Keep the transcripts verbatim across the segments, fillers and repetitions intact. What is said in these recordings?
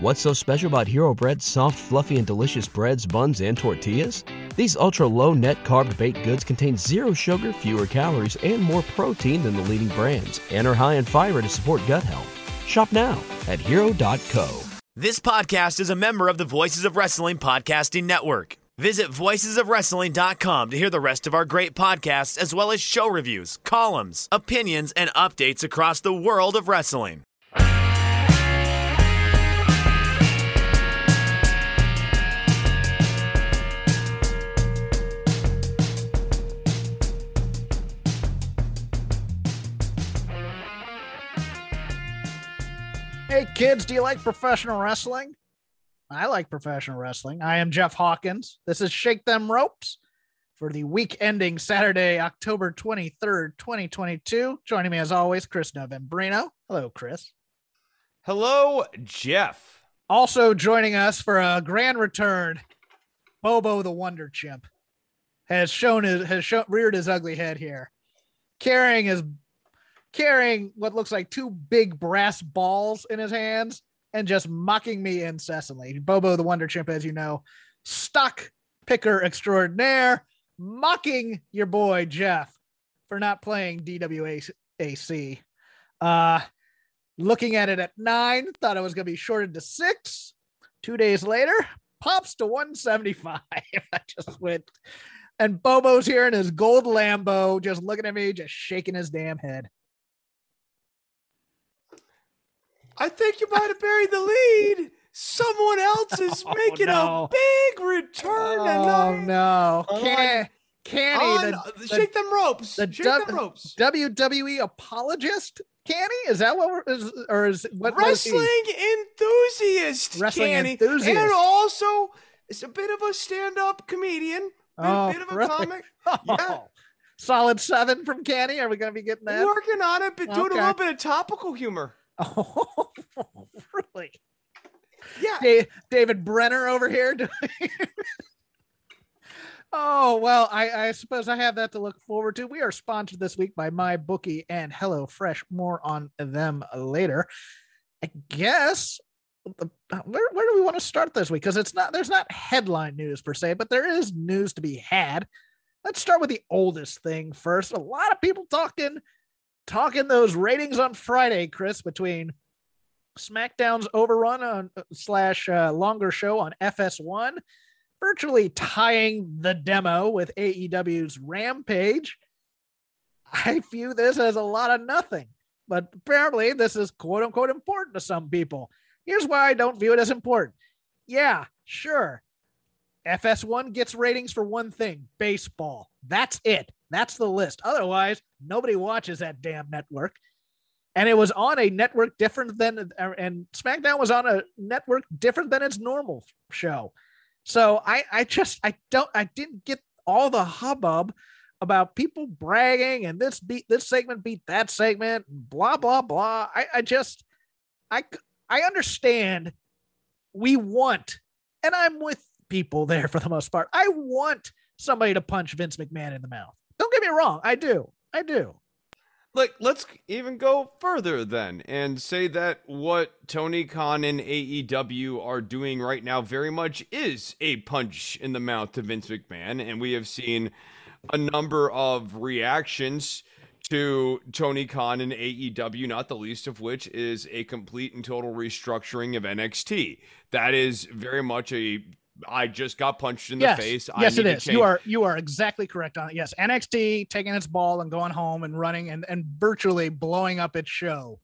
What's so special about Hero Bread's soft, fluffy, and delicious breads, buns, and tortillas? These ultra-low net-carb baked goods contain zero sugar, fewer calories, and more protein than the leading brands, and are high in fiber to support gut health. Shop now at Hero dot co. This podcast is a member of the Voices of Wrestling podcasting network. Visit voices of wrestling dot com to hear the rest of our great podcasts, as well as show reviews, columns, opinions, and updates across the world of wrestling. Hey kids, do you like professional wrestling? I like professional wrestling. I am Jeff Hawkins. This is Shake Them Ropes for the week ending Saturday, October twenty-third, twenty twenty-two. Joining me as always, Chris Novembrino. Hello, Chris. Hello, Jeff. Also joining us for a grand return, Bobo the Wonder Chimp has shown his, has shown, reared his ugly head here, carrying his carrying what looks like two big brass balls in his hands and just mocking me incessantly. Bobo the Wonder Chimp, as you know, stock picker extraordinaire, mocking your boy Jeff for not playing D W A C. Uh, looking at it at nine, thought it was going to be shorted to six. Two days later, pops to one seventy-five. I just went, and Bobo's here in his gold Lambo, just looking at me, just shaking his damn head. I think you might have buried the lead. Someone else is oh, making no. a big return tonight. Oh, no. Can, Canny. On, the, the, shake them ropes. The shake w- them ropes. W W E apologist, Canny? Is that what we're, is, or is what? Wrestling enthusiast, Wrestling Canny. enthusiast. And also, it's a bit of a stand-up comedian. Oh, a bit of a really? comic. Oh. Yeah. Solid seven from Canny. Are we going to be getting that? Working on it, but okay. doing a little bit of topical humor. Oh, really? Yeah. Dave, David Brenner over here. Doing... oh, well, I, I suppose I have that to look forward to. We are sponsored this week by MyBookie and HelloFresh. More on them later. I guess, where, where do we want to start this week? Because it's not there's not headline news per se, but there is news to be had. Let's start with the oldest thing first. A lot of people talking. Talking those ratings on Friday, Chris, between SmackDown's overrun on slash uh, longer show on F S one, virtually tying the demo with A E W's Rampage. I view this as a lot of nothing, but apparently this is quote unquote important to some people. Here's why I don't view it as important. Yeah, sure. F S one gets ratings for one thing, baseball. That's it. That's the list. Otherwise, nobody watches that damn network. And it was on a network different than, and SmackDown was on a network different than its normal show. So I, I just, I don't, I didn't get all the hubbub about people bragging and this beat, this segment beat that segment, blah, blah, blah. I, I just, I, I understand we want, and I'm with people there for the most part. I want somebody to punch Vince McMahon in the mouth. Don't get me wrong. I do. I do. Look, let's even go further then and say that what Tony Khan and A E W are doing right now very much is a punch in the mouth to Vince McMahon. And we have seen a number of reactions to Tony Khan and A E W, not the least of which is a complete and total restructuring of N X T. That is very much a I just got punched in the yes. face. I yes, need it to is. Change. You are you are exactly correct on it. Yes, N X T taking its ball and going home and running and, and virtually blowing up its show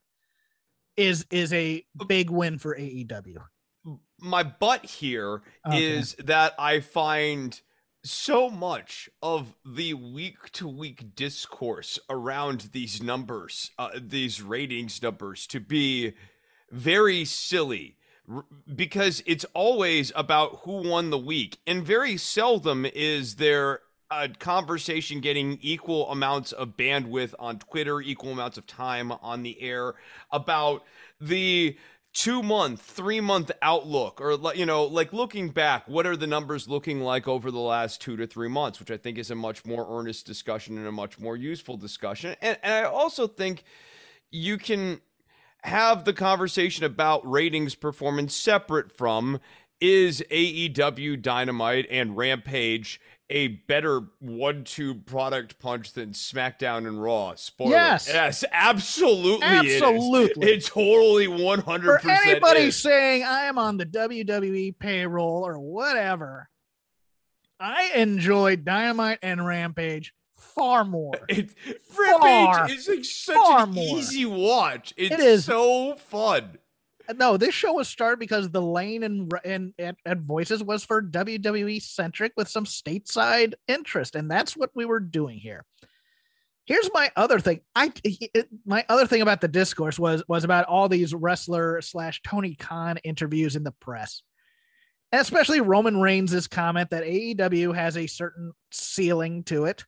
is is a big win for A E W. My butt here okay. is that I find so much of the week-to-week discourse around these numbers, uh, these ratings numbers, to be very silly. Because it's always about who won the week, and very seldom is there a conversation getting equal amounts of bandwidth on Twitter, equal amounts of time on the air about the two-month, three-month outlook, or, you know, like looking back, what are the numbers looking like over the last two to three months, which I think is a much more earnest discussion and a much more useful discussion. And, and I also think you can have the conversation about ratings performance separate from, is A E W Dynamite and Rampage a better one two product punch than SmackDown and Raw? Spoiler. Yes. Yes, absolutely. Absolutely. It, it totally one hundred percent For anybody is. saying I am on the W W E payroll or whatever, I enjoy Dynamite and Rampage far more. It, Rampage far, is like such an more. easy watch. It's it is. so fun. No, this show was started because the lane and and at Voices was for W W E centric with some stateside interest, and that's what we were doing here. Here's my other thing. I it, my other thing about the discourse was was about all these wrestler slash Tony Khan interviews in the press, and especially Roman Reigns' comment that A E W has a certain ceiling to it,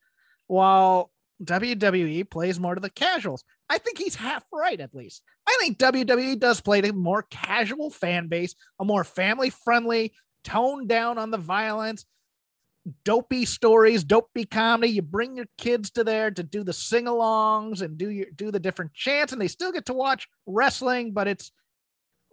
while W W E plays more to the casuals. I think he's half right, at least. I think W W E does play to a more casual fan base, a more family-friendly, toned down on the violence, dopey stories, dopey comedy. You bring your kids to there to do the sing-alongs and do your do the different chants, and they still get to watch wrestling, but it's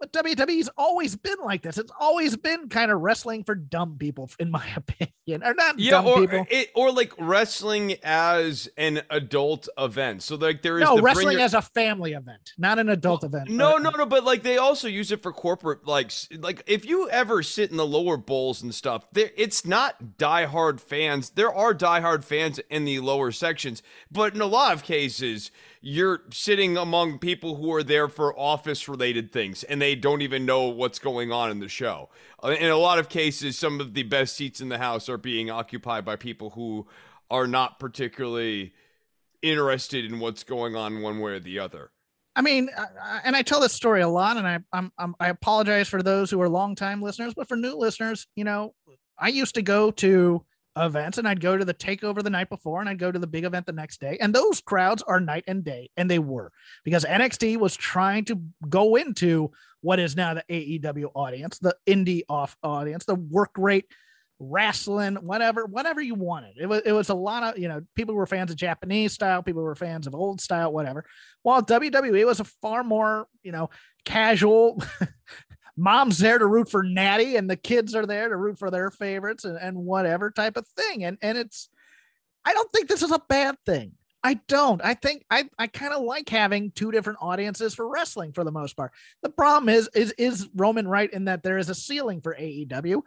but W W E's always been like this. It's always been kind of wrestling for dumb people, in my opinion, or not yeah, dumb or, people, it, or like wrestling as an adult event. So like there is no the wrestling your... as a family event, not an adult well, event. No, no, no. But like they also use it for corporate, like like if you ever sit in the lower bowls and stuff, there it's not diehard fans. There are diehard fans in the lower sections, but in a lot of cases, you're sitting among people who are there for office related things and they don't even know what's going on in the show. In a lot of cases, some of the best seats in the house are being occupied by people who are not particularly interested in what's going on one way or the other. I mean, and I tell this story a lot, and I I'm, I'm, I apologize for those who are longtime listeners, but for new listeners, you know, I used to go to events and I'd go to the takeover the night before and I'd go to the big event the next day, and those crowds are night and day, and they were, because N X T was trying to go into what is now the A E W audience, the indie off audience, the work rate wrestling, whatever whatever you wanted. It was it was a lot of, you know, people were fans of Japanese style, people were fans of old style, whatever, while W W E was a far more, you know, casual mom's there to root for Natty and the kids are there to root for their favorites and, and whatever type of thing. And, and it's, I don't think this is a bad thing. I don't, I think I, I kind of like having two different audiences for wrestling for the most part. The problem is, is, is Roman right in that there is a ceiling for A E W?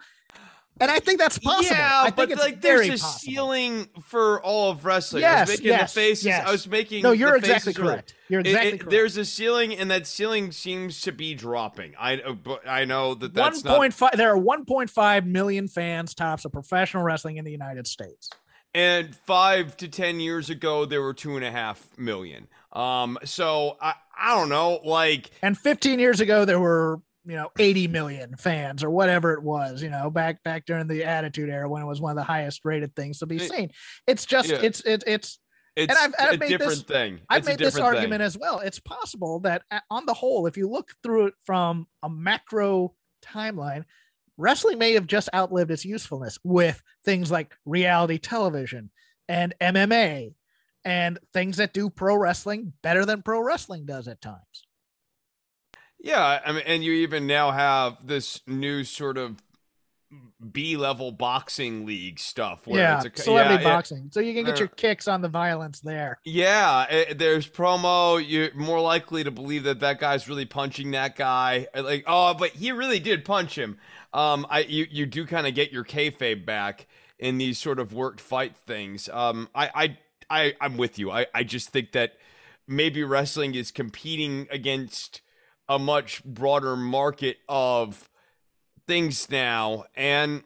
And I think that's possible. Yeah, I think but it's like there's a possible. ceiling for all of wrestling. Yes, I was making yes, the faces. Yes. I was making. No, you're the exactly faces correct. Were, you're exactly it, it, correct. There's a ceiling, and that ceiling seems to be dropping. I I know that that's one point five Not... There are one point five million fans tops of professional wrestling in the United States. And five to ten years ago, there were two and a half million. Um, so I I don't know, like. And fifteen years ago, there were, you know, eighty million fans or whatever it was, you know, back back during the Attitude Era when it was one of the highest rated things to be seen. It's just, yeah. it's, it, it's, it's, and I've, I've a made different this, thing. I've it's made this argument thing. as well. It's possible that on the whole, if you look through it from a macro timeline, wrestling may have just outlived its usefulness with things like reality television and M M A and things that do pro wrestling better than pro wrestling does at times. Yeah, I mean, and you even now have this new sort of B-level boxing league stuff. Where yeah, it's a, celebrity yeah, boxing. It, so you can get uh, your kicks on the violence there. Yeah, it, there's promo. You're more likely to believe that that guy's really punching that guy. Like, oh, but he really did punch him. Um, I you you do kind of get your kayfabe back in these sort of worked fight things. Um, I I, I I'm with you. I I just think that maybe wrestling is competing against a much broader market of things now. And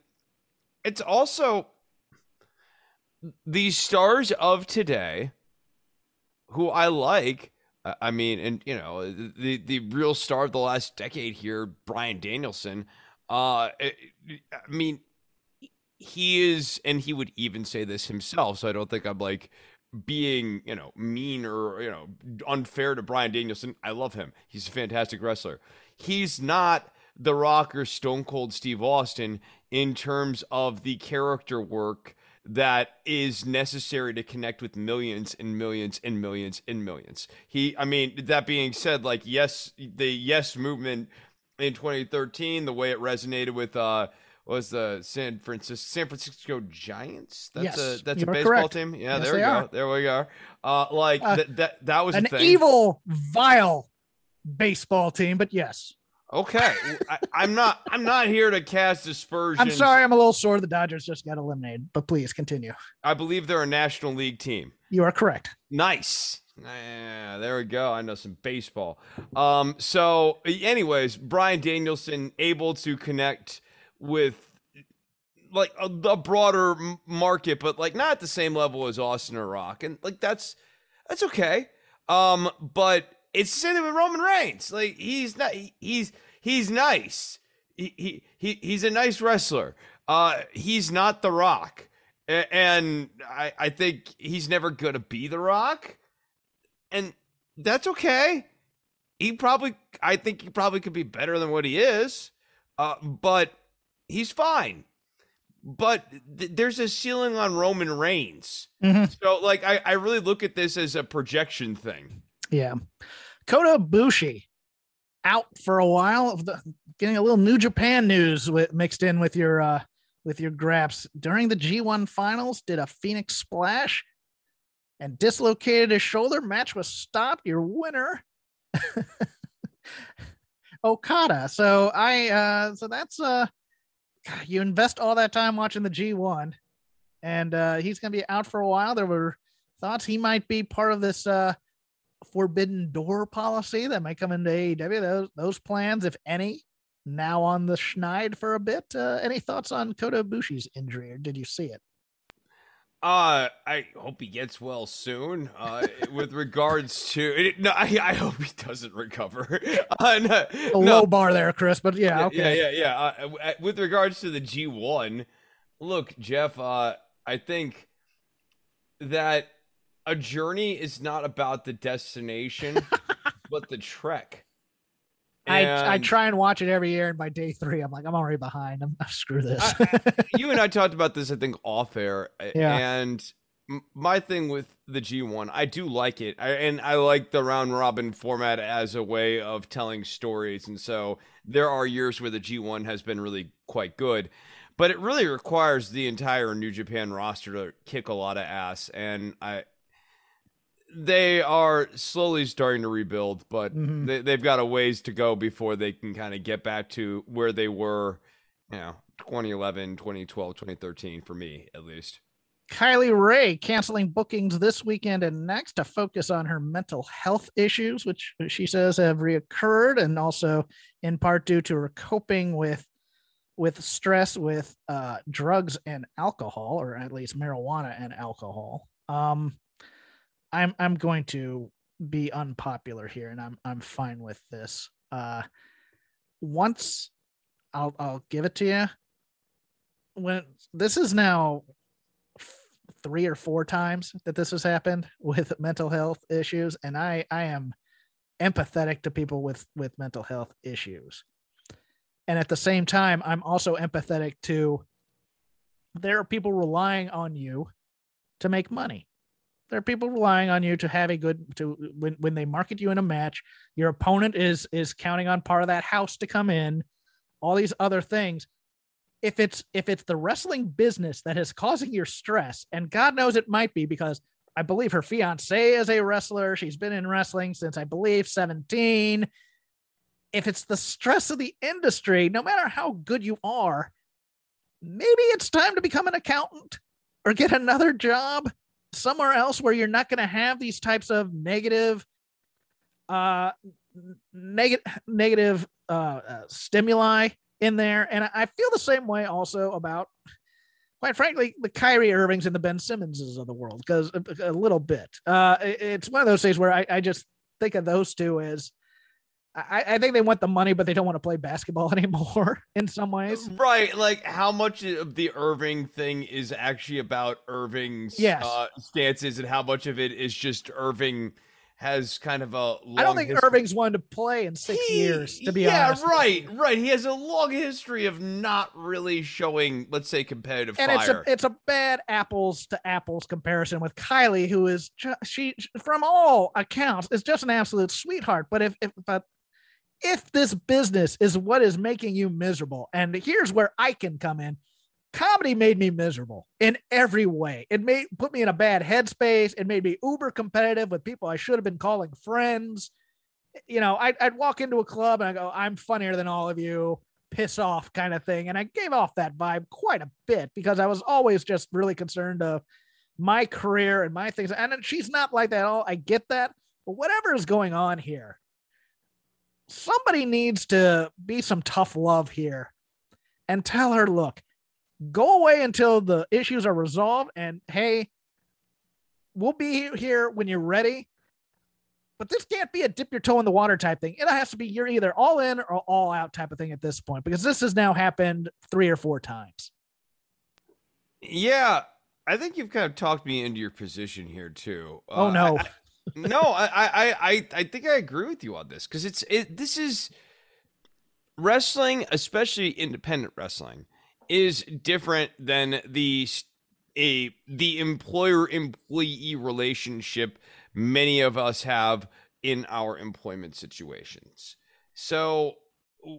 it's also these stars of today who I like, I mean, and you know, the, the real star of the last decade here, Bryan Danielson, uh, I mean, he is, and he would even say this himself. So I don't think I'm like being, you know, mean or, you know, unfair to Bryan Danielson. I love him. He's a fantastic wrestler. He's not The Rock or Stone Cold Steve Austin in terms of the character work that is necessary to connect with millions and millions and millions and millions. He, I mean, that being said, like, yes, the yes movement in twenty thirteen, the way it resonated with, uh, was the San Francisco San Francisco Giants? That's yes, a that's a baseball correct. team. Yeah, yes, there we go. Are. There we are. Uh, like uh, that that that was an a thing. evil, vile baseball team, but yes. Okay, I, I'm not I'm not here to cast aspersions. I'm sorry, I'm a little sore. The Dodgers just got eliminated, but please continue. I believe they're a National League team. You are correct. Nice. Yeah, there we go. I know some baseball. Um. So, anyways, Bryan Danielson able to connect with like a, a broader market, but like not at the same level as Austin or Rock, and like that's that's okay. Um, but it's the same with Roman Reigns. Like he's not he, he's he's nice. He, he he he's a nice wrestler. Uh, he's not The Rock, a- and I I think he's never gonna be The Rock, and that's okay. He probably I think he probably could be better than what he is. Uh, but he's fine, but th- there's a ceiling on Roman Reigns. Mm-hmm. So like, I, I really look at this as a projection thing. Yeah. Kota Ibushi out for a while, getting a little New Japan news with, mixed in with your, uh, with your graps during the G one finals, did a Phoenix splash and dislocated his shoulder. Match was stopped. Your winner. Okada. So I, uh, so that's, uh, God, you invest all that time watching the G one, and uh, he's going to be out for a while. There were thoughts he might be part of this uh, forbidden door policy that might come into A E W. Those, those plans, if any, now on the schneid for a bit. Uh, any thoughts on Kota Ibushi's injury, or did you see it? Uh, I hope he gets well soon. Uh, with regards to it, no, I, I hope he doesn't recover. Uh, no, a low no. bar there, Chris, but yeah, okay. Yeah, yeah, yeah. Uh, with regards to the G one, look, Jeff, uh, I think that a journey is not about the destination, but the trek. And I, I try and watch it every year, and by day three, I'm like, I'm already behind. I'm, I'm screw this. I, you and I talked about this, I think, off air. Yeah. And my thing with the G one, I do like it. I, and I like the round robin format as a way of telling stories. And so there are years where the G one has been really quite good. But it really requires the entire New Japan roster to kick a lot of ass. And I... They are slowly starting to rebuild, but mm-hmm. they, they've got a ways to go before they can kind of get back to where they were, you know, twenty eleven, twenty twelve, twenty thirteen, for me, at least. Kylie Rae canceling bookings this weekend and next to focus on her mental health issues, which she says have reoccurred, and also in part due to her coping with with stress with uh, drugs and alcohol, or at least marijuana and alcohol. Um I'm I'm going to be unpopular here, and I'm I'm fine with this. Uh, once I'll I'll give it to you. When this is now f- three or four times that this has happened with mental health issues, and I I am empathetic to people with with mental health issues, and at the same time, I'm also empathetic to there are people relying on you to make money. There are people relying on you to have a good to when, when they market you in a match, your opponent is is counting on part of that house to come in, all these other things. If it's if it's the wrestling business that is causing your stress, and God knows it might be, because I believe her fiance is a wrestler. She's been in wrestling since I believe seventeen. If it's the stress of the industry, no matter how good you are, maybe it's time to become an accountant or get another job somewhere else where you're not going to have these types of negative, uh, neg- negative uh, uh, stimuli in there. And I feel the same way also about, quite frankly, the Kyrie Irvings and the Ben Simmonses of the world, because a, a little bit. Uh, it's one of those things where I, I just think of those two as, I, I think they want the money, but they don't want to play basketball anymore in some ways. Right. Like how much of the Irving thing is actually about Irving's yes. uh, stances, and how much of it is just Irving has kind of a long I don't think history. Irving's wanted to play in six he, years, to be yeah, honest. Yeah, right, right. He has a long history of not really showing, let's say, competitive and fire. It's a, it's a bad apples to apples comparison with Kylie, who is, just, she, from all accounts, is just an absolute sweetheart. But if, if, but if this business is what is making you miserable, and here's where I can come in. Comedy made me miserable in every way. It made put me in a bad headspace. It made me uber competitive with people I should have been calling friends. You know, I'd, I'd walk into a club and I go, I'm funnier than all of you, piss off kind of thing. And I gave off that vibe quite a bit because I was always just really concerned of my career and my things. And she's not like that at all. I get that. But whatever is going on here, somebody needs to be some tough love here and tell her, look, go away until the issues are resolved. And hey, we'll be here when you're ready. But this can't be a dip your toe in the water type thing. It has to be you're either all in or all out type of thing at this point, because this has now happened three or four times. Yeah, I think you've kind of talked me into your position here too. Oh, uh, no. I, I, no, I, I, I, I think I agree with you on this, because it's it, this is wrestling, especially independent wrestling, is different than the a the employer-employee relationship many of us have in our employment situations. So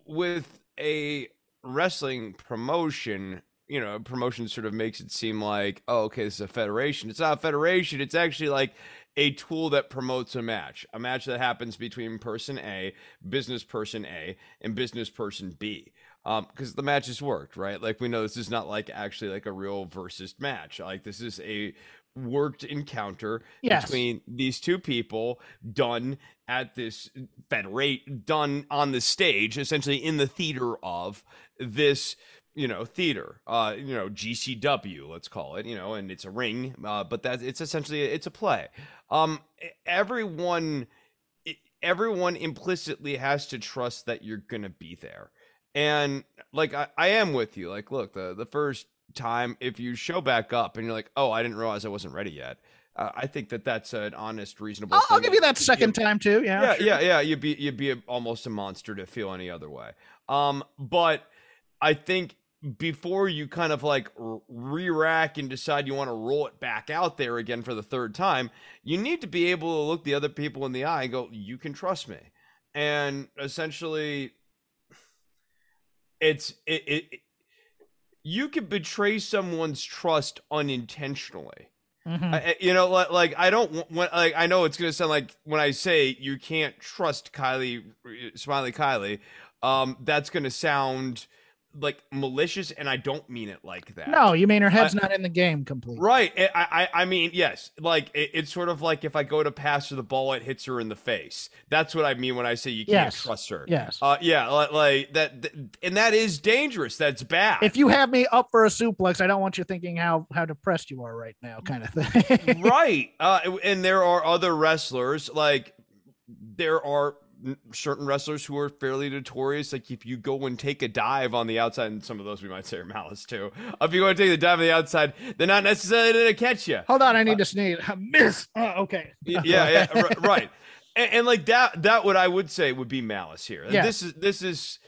with a wrestling promotion, you know, promotion sort of makes it seem like, oh, okay, this is a federation. It's not a federation. It's actually like a tool that promotes a match, a match that happens between person A, business person A, and business person B. Um, because the matches worked, right? Like, we know this is not like actually like a real versus match. Like, this is a worked encounter yes. between these two people done at this federate done on the stage, essentially in the theater of this, you know, theater, uh, you know, G C W, let's call it, you know, and it's a ring, uh, but that it's essentially, it's a play. Um, everyone, everyone implicitly has to trust that you're going to be there. And like, I, I am with you. Like, look, the, the first time, if you show back up and you're like, oh, I didn't realize I wasn't ready yet. Uh, I think that that's an honest, reasonable. I'll, I'll give you that second time too. Yeah. Yeah. Sure. Yeah. Yeah. You'd be, you'd be almost a monster to feel any other way. Um, but I think before you kind of like re-rack and decide you want to roll it back out there again for the third time, you need to be able to look the other people in the eye and go, you can trust me. And essentially, It's it, it, it you could betray someone's trust unintentionally. Mm-hmm. I, you know, like, like I don't when, like I know it's going to sound like when I say you can't trust Kylie, Smiley Kylie, um, that's going to sound like malicious. And I don't mean it like that. No, you mean her head's I, not in the game completely. Right. I, I, I mean, yes. Like it, it's sort of like if I go to pass her the ball, it hits her in the face. That's what I mean when I say you can't yes. trust her. Yes. Uh, yeah. Like, like that. Th- and that is dangerous. That's bad. If you have me up for a suplex, I don't want you thinking how, how depressed you are right now, kind of thing. Right. Uh, and there are other wrestlers, like there are certain wrestlers who are fairly notorious. Like if you go and take a dive on the outside, and some of those we might say are malice too. If you go and take the dive on the outside, they're not necessarily going to catch you. Hold on. I need uh, to sneeze. I miss. Oh, okay. Yeah. Yeah. r- right. And, and like that, that what I would say would be malice here. Yeah. This is, this is,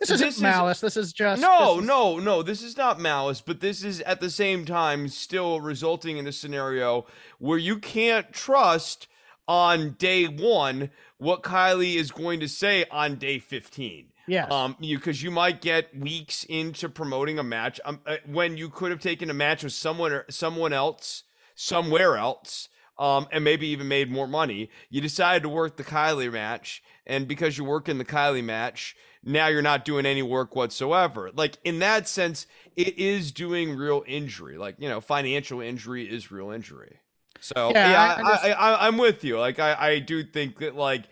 this isn't this malice. Is, this is just, no, is, no, no, this is not malice, but this is at the same time still resulting in a scenario where you can't trust on day one what Kylie is going to say on day fifteen. Yeah. Um, you, cause you might get weeks into promoting a match um, when you could have taken a match with someone or someone else, somewhere else. Um, and maybe even made more money. You decided to work the Kylie match. And because you work in the Kylie match, now you're not doing any work whatsoever. Like in that sense, it is doing real injury. Like, you know, financial injury is real injury. So yeah, yeah I, I just, I, I, I'm with you. Like I, I do think that like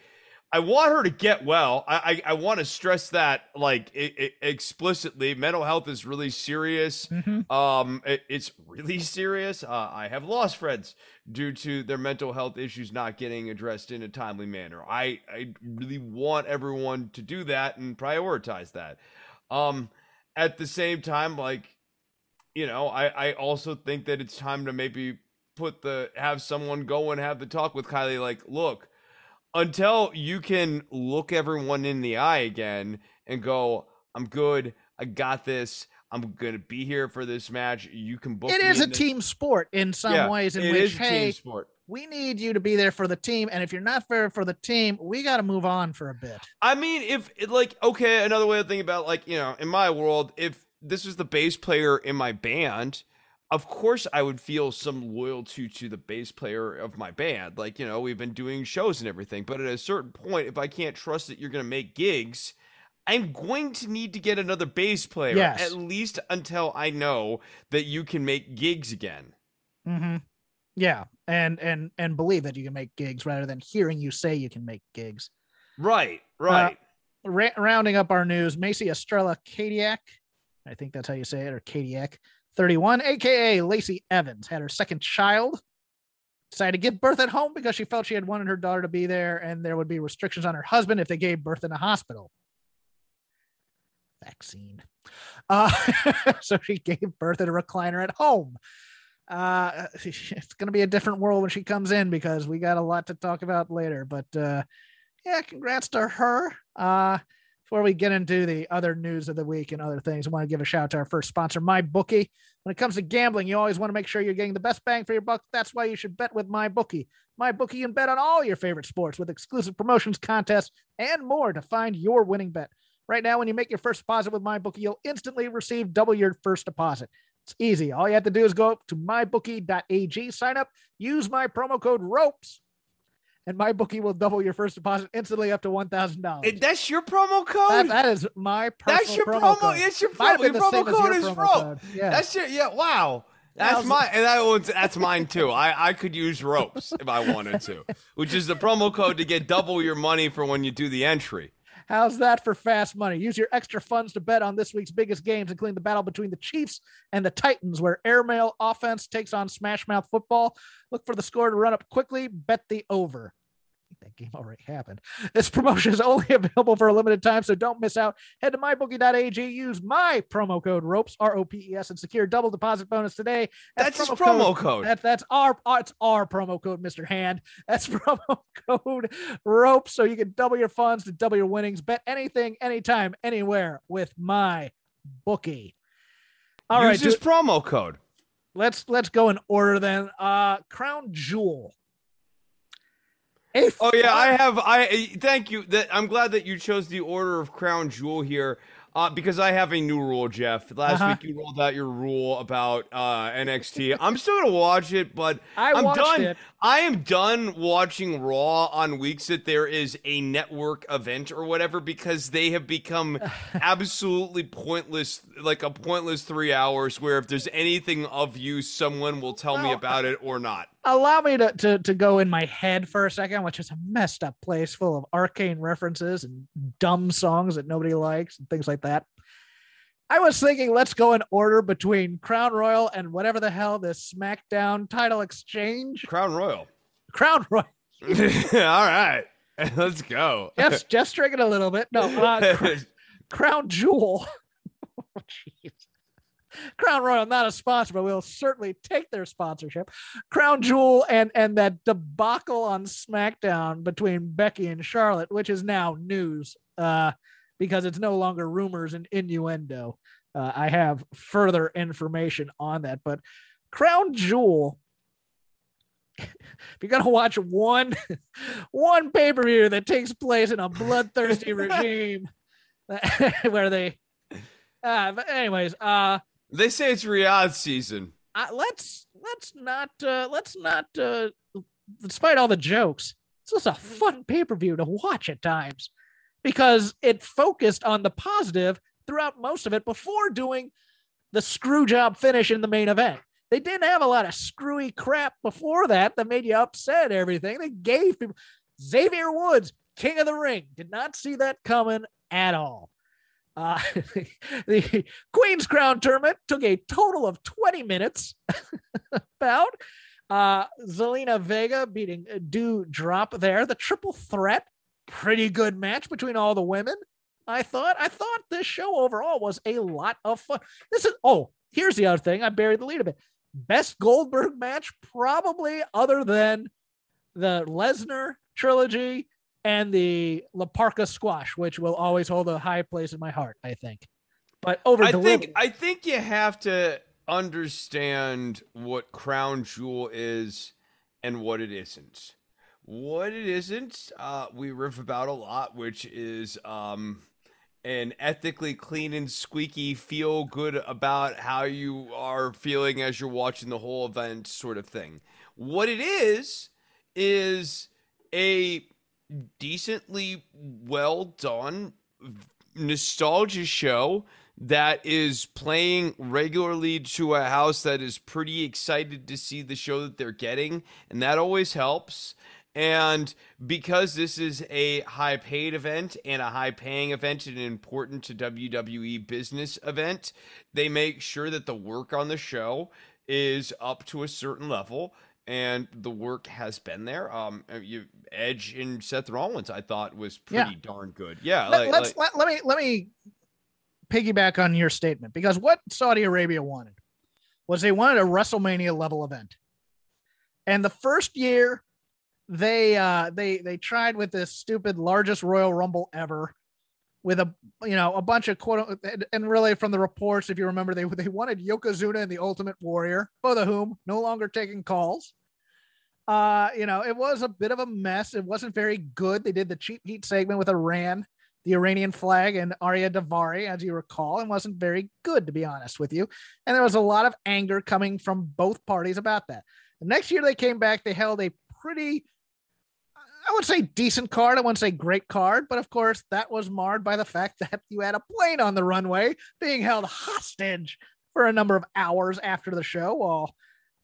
I want her to get well. I, I, I want to stress that like it, it explicitly. Mental health is really serious. Mm-hmm. Um, it, it's really serious. Uh, I have lost friends due to their mental health issues not getting addressed in a timely manner. I, I really want everyone to do that and prioritize that. Um, at the same time, like you know, I, I also think that it's time to maybe put the have someone go and have the talk with Kylie, like, look, until you can look everyone in the eye again and go, I'm good, I got this, I'm going to be here for this match, you can book it. Is a team sport in some yeah, ways in which, hey, sport. we need you to be there for the team. And if you're not there for the team, we got to move on for a bit. I mean, if like, okay, another way to think about, like, you know, in my world, if this was the bass player in my band, of course I would feel some loyalty to the bass player of my band. Like, you know, we've been doing shows and everything, but at a certain point, if I can't trust that you're going to make gigs, I'm going to need to get another bass player, yes. at least until I know that you can make gigs again. Mm-hmm. Yeah, and and and believe that you can make gigs rather than hearing you say you can make gigs. Right, right. Uh, ra- rounding up our news, Macy Estrella Kadiak, I think that's how you say it, or Kadiak, thirty-one, a k a. Lacey Evans, had her second child, decided to give birth at home because she felt she had wanted her daughter to be there, and there would be restrictions on her husband if they gave birth in a hospital. Vaccine. Uh, so she gave birth at a recliner at home. Uh, it's going to be a different world when she comes in because we got a lot to talk about later. But uh, yeah, congrats to her. Uh, before we get into the other news of the week and other things, I want to give a shout out to our first sponsor, MyBookie. When it comes to gambling, you always want to make sure you're getting the best bang for your buck. That's why you should bet with MyBookie. MyBookie, you can bet on all your favorite sports with exclusive promotions, contests, and more to find your winning bet. Right now, when you make your first deposit with MyBookie, you'll instantly receive double your first deposit. It's easy. All you have to do is go to my bookie dot a g, sign up, use my promo code ROPES, and MyBookie will double your first deposit instantly up to one thousand dollars. That's your promo code? That, that is my personal That's your promo, promo code. It's your, pro- your promo code your is ROPES. Yeah. That's your, yeah, wow. That's my, and that was, that's mine too. I, I could use ROPES if I wanted to, which is the promo code to get double your money for when you do the entry. How's that for fast money? Use your extra funds to bet on this week's biggest games, including the battle between the Chiefs and the Titans, where airmail offense takes on smash mouth football. Look for the score to run up quickly. Bet the over. I think that game already happened. This promotion is only available for a limited time, so don't miss out. Head to my bookie dot a g, use my promo code ROPES, R O P E S, and secure double deposit bonus today. That's, that's promo his promo code. code. That, that's our, it's our promo code, Mister Hand. That's promo code ROPES, so you can double your funds to double your winnings. Bet anything, anytime, anywhere with my bookie. All use right, this promo code. Let's let's go in order then. Uh, Crown Jewel. If oh yeah, I have. I thank you. That I'm glad that you chose the order of Crown Jewel here, uh, because I have a new rule, Jeff. Last uh-huh. week you rolled out your rule about uh, N X T. I'm still gonna watch it, but I I'm done. It. I am done watching Raw on weeks that there is a network event or whatever because they have become absolutely pointless, like a pointless three hours. Where if there's anything of use, someone will tell well, me about it or not. Allow me to, to to go in my head for a second, which is a messed up place full of arcane references and dumb songs that nobody likes and things like that. I was thinking, let's go in order between Crown Royal and whatever the hell this SmackDown title exchange. Crown Royal. Crown Royal. All right, let's go. Yes, just drinking a little bit. No, uh, cr- Crown Jewel. Oh, jeez. Crown Royal, not a sponsor, but we'll certainly take their sponsorship. Crown Jewel and and that debacle on SmackDown between Becky and Charlotte, which is now news uh, because it's no longer rumors and innuendo. Uh, I have further information on that, but Crown Jewel, if you're going to watch one, one pay-per-view that takes place in a bloodthirsty regime where they, uh, but anyways, uh, they say it's Riyadh season. Uh, let's let's not uh, let's not uh, despite all the jokes, it's just a fun pay-per-view to watch at times because it focused on the positive throughout most of it before doing the screw job finish in the main event. They didn't have a lot of screwy crap before that that made you upset at everything. They gave people Xavier Woods, King of the Ring, did not see that coming at all. Uh, the, the Queen's Crown tournament took a total of twenty minutes about uh, Zelina Vega beating Doudrop there. The triple threat, pretty good match between all the women. I thought, I thought this show overall was a lot of fun. This is, oh, here's the other thing. I buried the lead a bit. Best Goldberg match, probably other than the Lesnar trilogy and the La Parka squash, which will always hold a high place in my heart, I think. But over I think I think you have to understand what Crown Jewel is and what it isn't. What it isn't, uh, we riff about a lot, which is um, an ethically clean and squeaky, feel good about how you are feeling as you're watching the whole event sort of thing. What it is, is a decently well done nostalgia show that is playing regularly to a house that is pretty excited to see the show that they're getting, and that always helps. And because this is a high paid event and a high paying event and an important to W W E business event, they make sure that the work on the show is up to a certain level, and the work has been there. Um, you, Edge and Seth Rollins, I thought, was pretty yeah. darn good. Yeah. Let, like, let's, like, let, let me, let me piggyback on your statement, because what Saudi Arabia wanted was they wanted a WrestleMania level event. And the first year they, uh, they, they tried with this stupid largest Royal Rumble ever with a, you know, a bunch of quote, and, and really from the reports, if you remember, they, they wanted Yokozuna and the Ultimate Warrior, both of whom no longer taking calls. Uh, you know, it was a bit of a mess. It wasn't very good. They did the cheap heat segment with Iran, the Iranian flag, and Arya Davari, as you recall, and wasn't very good, to be honest with you. And there was a lot of anger coming from both parties about that. The next year they came back, they held a pretty, I would say decent card. I wouldn't say great card, but of course that was marred by the fact that you had a plane on the runway being held hostage for a number of hours after the show, while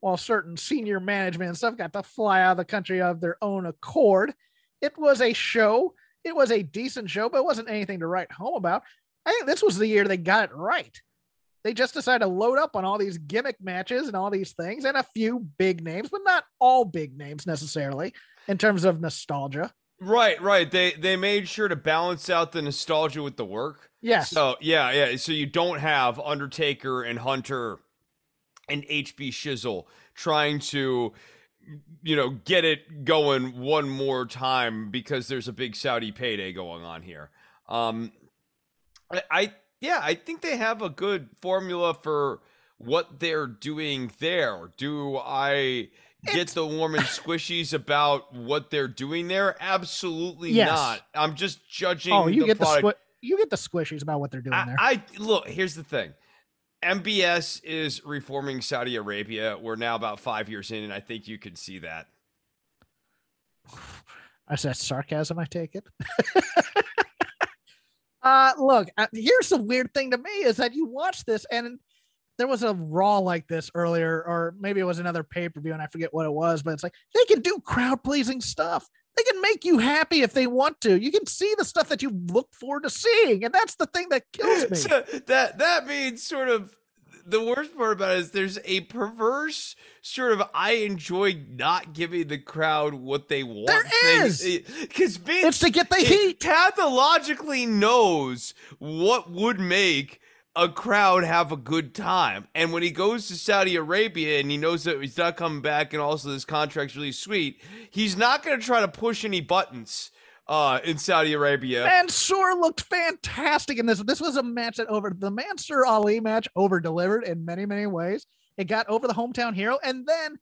While certain senior management and stuff got to fly out of the country of their own accord. It was a show. It was a decent show, but it wasn't anything to write home about. I think this was the year they got it right. They just decided to load up on all these gimmick matches and all these things, and a few big names, but not all big names necessarily in terms of nostalgia. Right, right. They they made sure to balance out the nostalgia with the work. Yes. So yeah, yeah. So you don't have Undertaker and Hunter and H B Shizzle trying to, you know, get it going one more time because there's a big Saudi payday going on here. Um, I, I yeah, I think they have a good formula for what they're doing there. Do I get the warm and squishies about what they're doing there? Absolutely yes. not. I'm just judging. Oh, you the get product. the squi- you get the squishies about what they're doing I, there. I look. Here's the thing. M B S is reforming Saudi Arabia. We're now about five years in, and I think you can see that. Is that sarcasm? I take it. uh, look, here's the weird thing to me is that you watch this, and there was a Raw like this earlier, or maybe it was another pay-per-view, and I forget what it was, but it's like, they can do crowd-pleasing stuff. They can make you happy if they want to. You can see the stuff that you look forward to seeing, and that's the thing that kills me. So that that means sort of the worst part about it is there's a perverse sort of I enjoy not giving the crowd what they want. There is. Because Vince, it's to get the heat. Pathologically knows what would make a crowd have a good time. And when he goes to Saudi Arabia and he knows that he's not coming back, and also this contract's really sweet, he's not going to try to push any buttons uh, in Saudi Arabia. Mansoor looked fantastic in this. This was a match that over the Mansoor Ali match over delivered in many, many ways. It got over the hometown hero. And then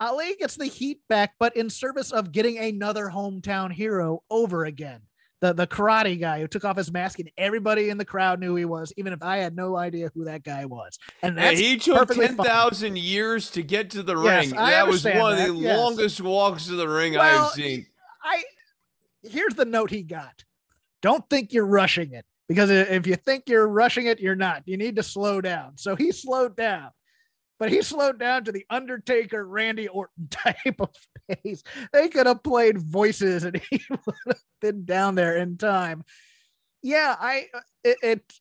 Ali gets the heat back, but in service of getting another hometown hero over again. The, the karate guy who took off his mask and everybody in the crowd knew who he was, even if I had no idea who that guy was. And that's yeah, he took ten thousand years to get to the yes, ring. I that was one that. of the yes. longest walks to the ring well, I've seen. I Here's the note he got. Don't think you're rushing it, because if you think you're rushing it, you're not. You need to slow down. So he slowed down. But he slowed down to the Undertaker, Randy Orton type of pace. They could have played Voices and he would have been down there in time. Yeah, I it, it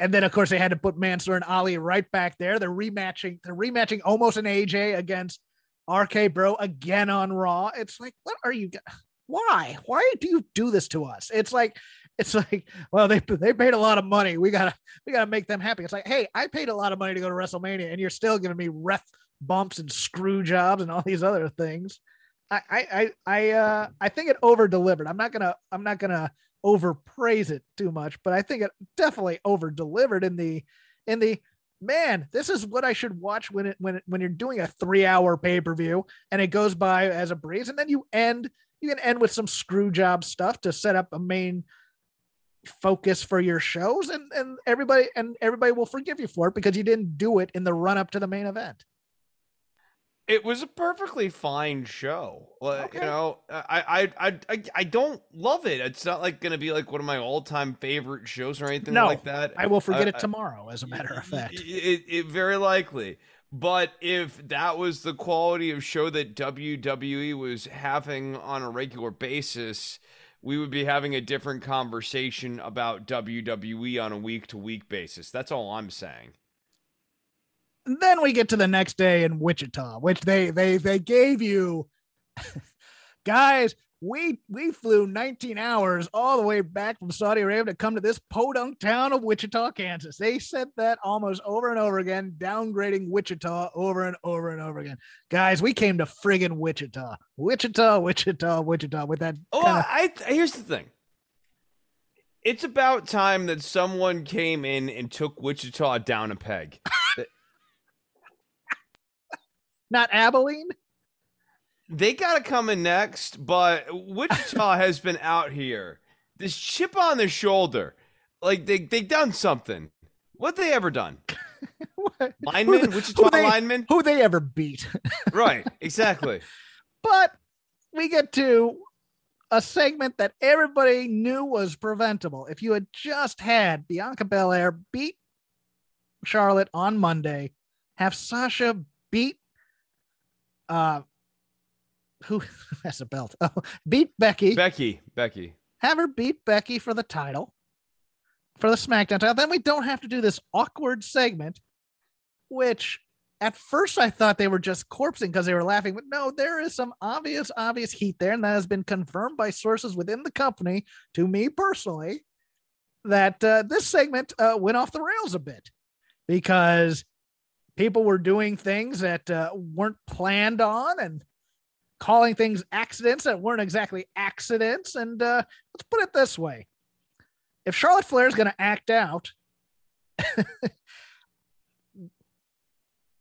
and then of course they had to put Mansoor and Ali right back there. They're rematching, they're rematching almost an A J against R K Bro again on Raw. It's like, what are you? Why? Why do you do this to us? It's like. It's like, well, they they paid a lot of money. We gotta we gotta make them happy. It's like, hey, I paid a lot of money to go to WrestleMania, and you're still giving me ref bumps and screw jobs and all these other things. I I I uh, I think it over delivered. I'm not gonna I'm not gonna overpraise it too much, but I think it definitely over delivered in the in the man. This is what I should watch when it when it, when you're doing a three hour pay per view and it goes by as a breeze, and then you end you can end with some screw job stuff to set up a main focus for your shows, and and everybody and everybody will forgive you for it because you didn't do it in the run up to the main event. It was a perfectly fine show. Like, okay. You know, I, I, I, I don't love it. It's not like going to be like one of my all time favorite shows or anything no, like that. I will forget uh, it tomorrow. As a matter of fact, it, it very likely. But if that was the quality of show that W W E was having on a regular basis, we would be having a different conversation about W W E on a week to week basis. That's all I'm saying. And then we get to the next day in Wichita, which they they they gave you guys. We we flew nineteen hours all the way back from Saudi Arabia to come to this podunk town of Wichita, Kansas. They said that almost over and over again, downgrading Wichita over and over and over again. Guys, we came to friggin' Wichita, Wichita, Wichita, Wichita with that. Oh, kinda... I, I here's the thing. It's about time that someone came in and took Wichita down a peg. Not Abilene. They got to come in next, but Wichita has been out here. This chip on the shoulder. Like, they, they done something. What they ever done? Linemen? Who the, Wichita who they, linemen? Who they ever beat. Right, exactly. But we get to a segment that everybody knew was preventable. If you had just had Bianca Belair beat Charlotte on Monday, have Sasha beat uh, who has a belt? Oh, beat Becky. Becky. Becky. Have her beat Becky for the title, for the SmackDown title. Then we don't have to do this awkward segment, which at first I thought they were just corpsing because they were laughing. But no, there is some obvious, obvious heat there. And that has been confirmed by sources within the company to me personally that uh, this segment uh, went off the rails a bit because people were doing things that uh, weren't planned on and calling things accidents that weren't exactly accidents. And uh, let's put it this way. If Charlotte Flair is going to act out,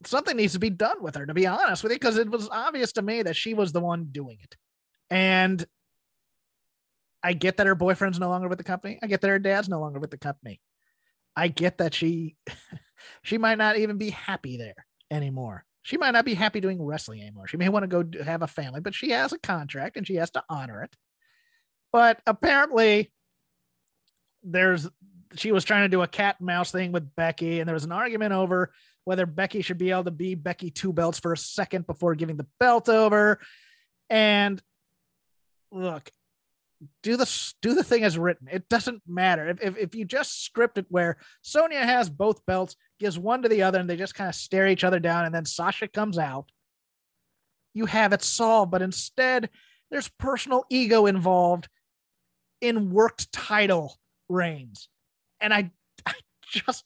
something needs to be done with her, to be honest with you, because it was obvious to me that she was the one doing it. And I get that her boyfriend's no longer with the company. I get that her dad's no longer with the company. I get that she, she might not even be happy there anymore. She might not be happy doing wrestling anymore. She may want to go have a family, but she has a contract and she has to honor it. But apparently there's, she was trying to do a cat and mouse thing with Becky. And there was an argument over whether Becky should be able to be Becky two belts for a second before giving the belt over. And look, do the, do the thing as written. It doesn't matter. If, if, if you just script it where Sonya has both belts, gives one to the other, and they just kind of stare each other down, and then Sasha comes out, you have it solved. But instead there's personal ego involved in worked title reigns. And I, I just,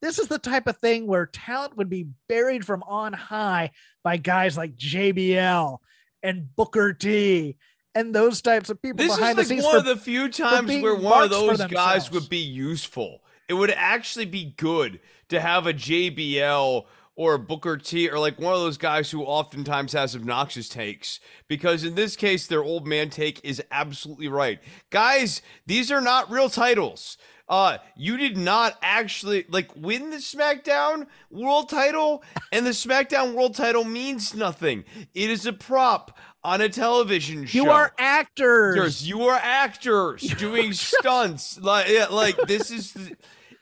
this is the type of thing where talent would be buried from on high by guys like J B L and Booker T and those types of people this behind is like the scenes. One for, of the few times where one of those guys would be useful. It would actually be good to have a J B L or a Booker T or like one of those guys who oftentimes has obnoxious takes, because in this case, their old man take is absolutely right. Guys, these are not real titles. Uh, you did not actually like win the SmackDown World title, and the SmackDown World title means nothing. It is a prop on a television show. You are actors. You are actors doing stunts. Like, like this is the,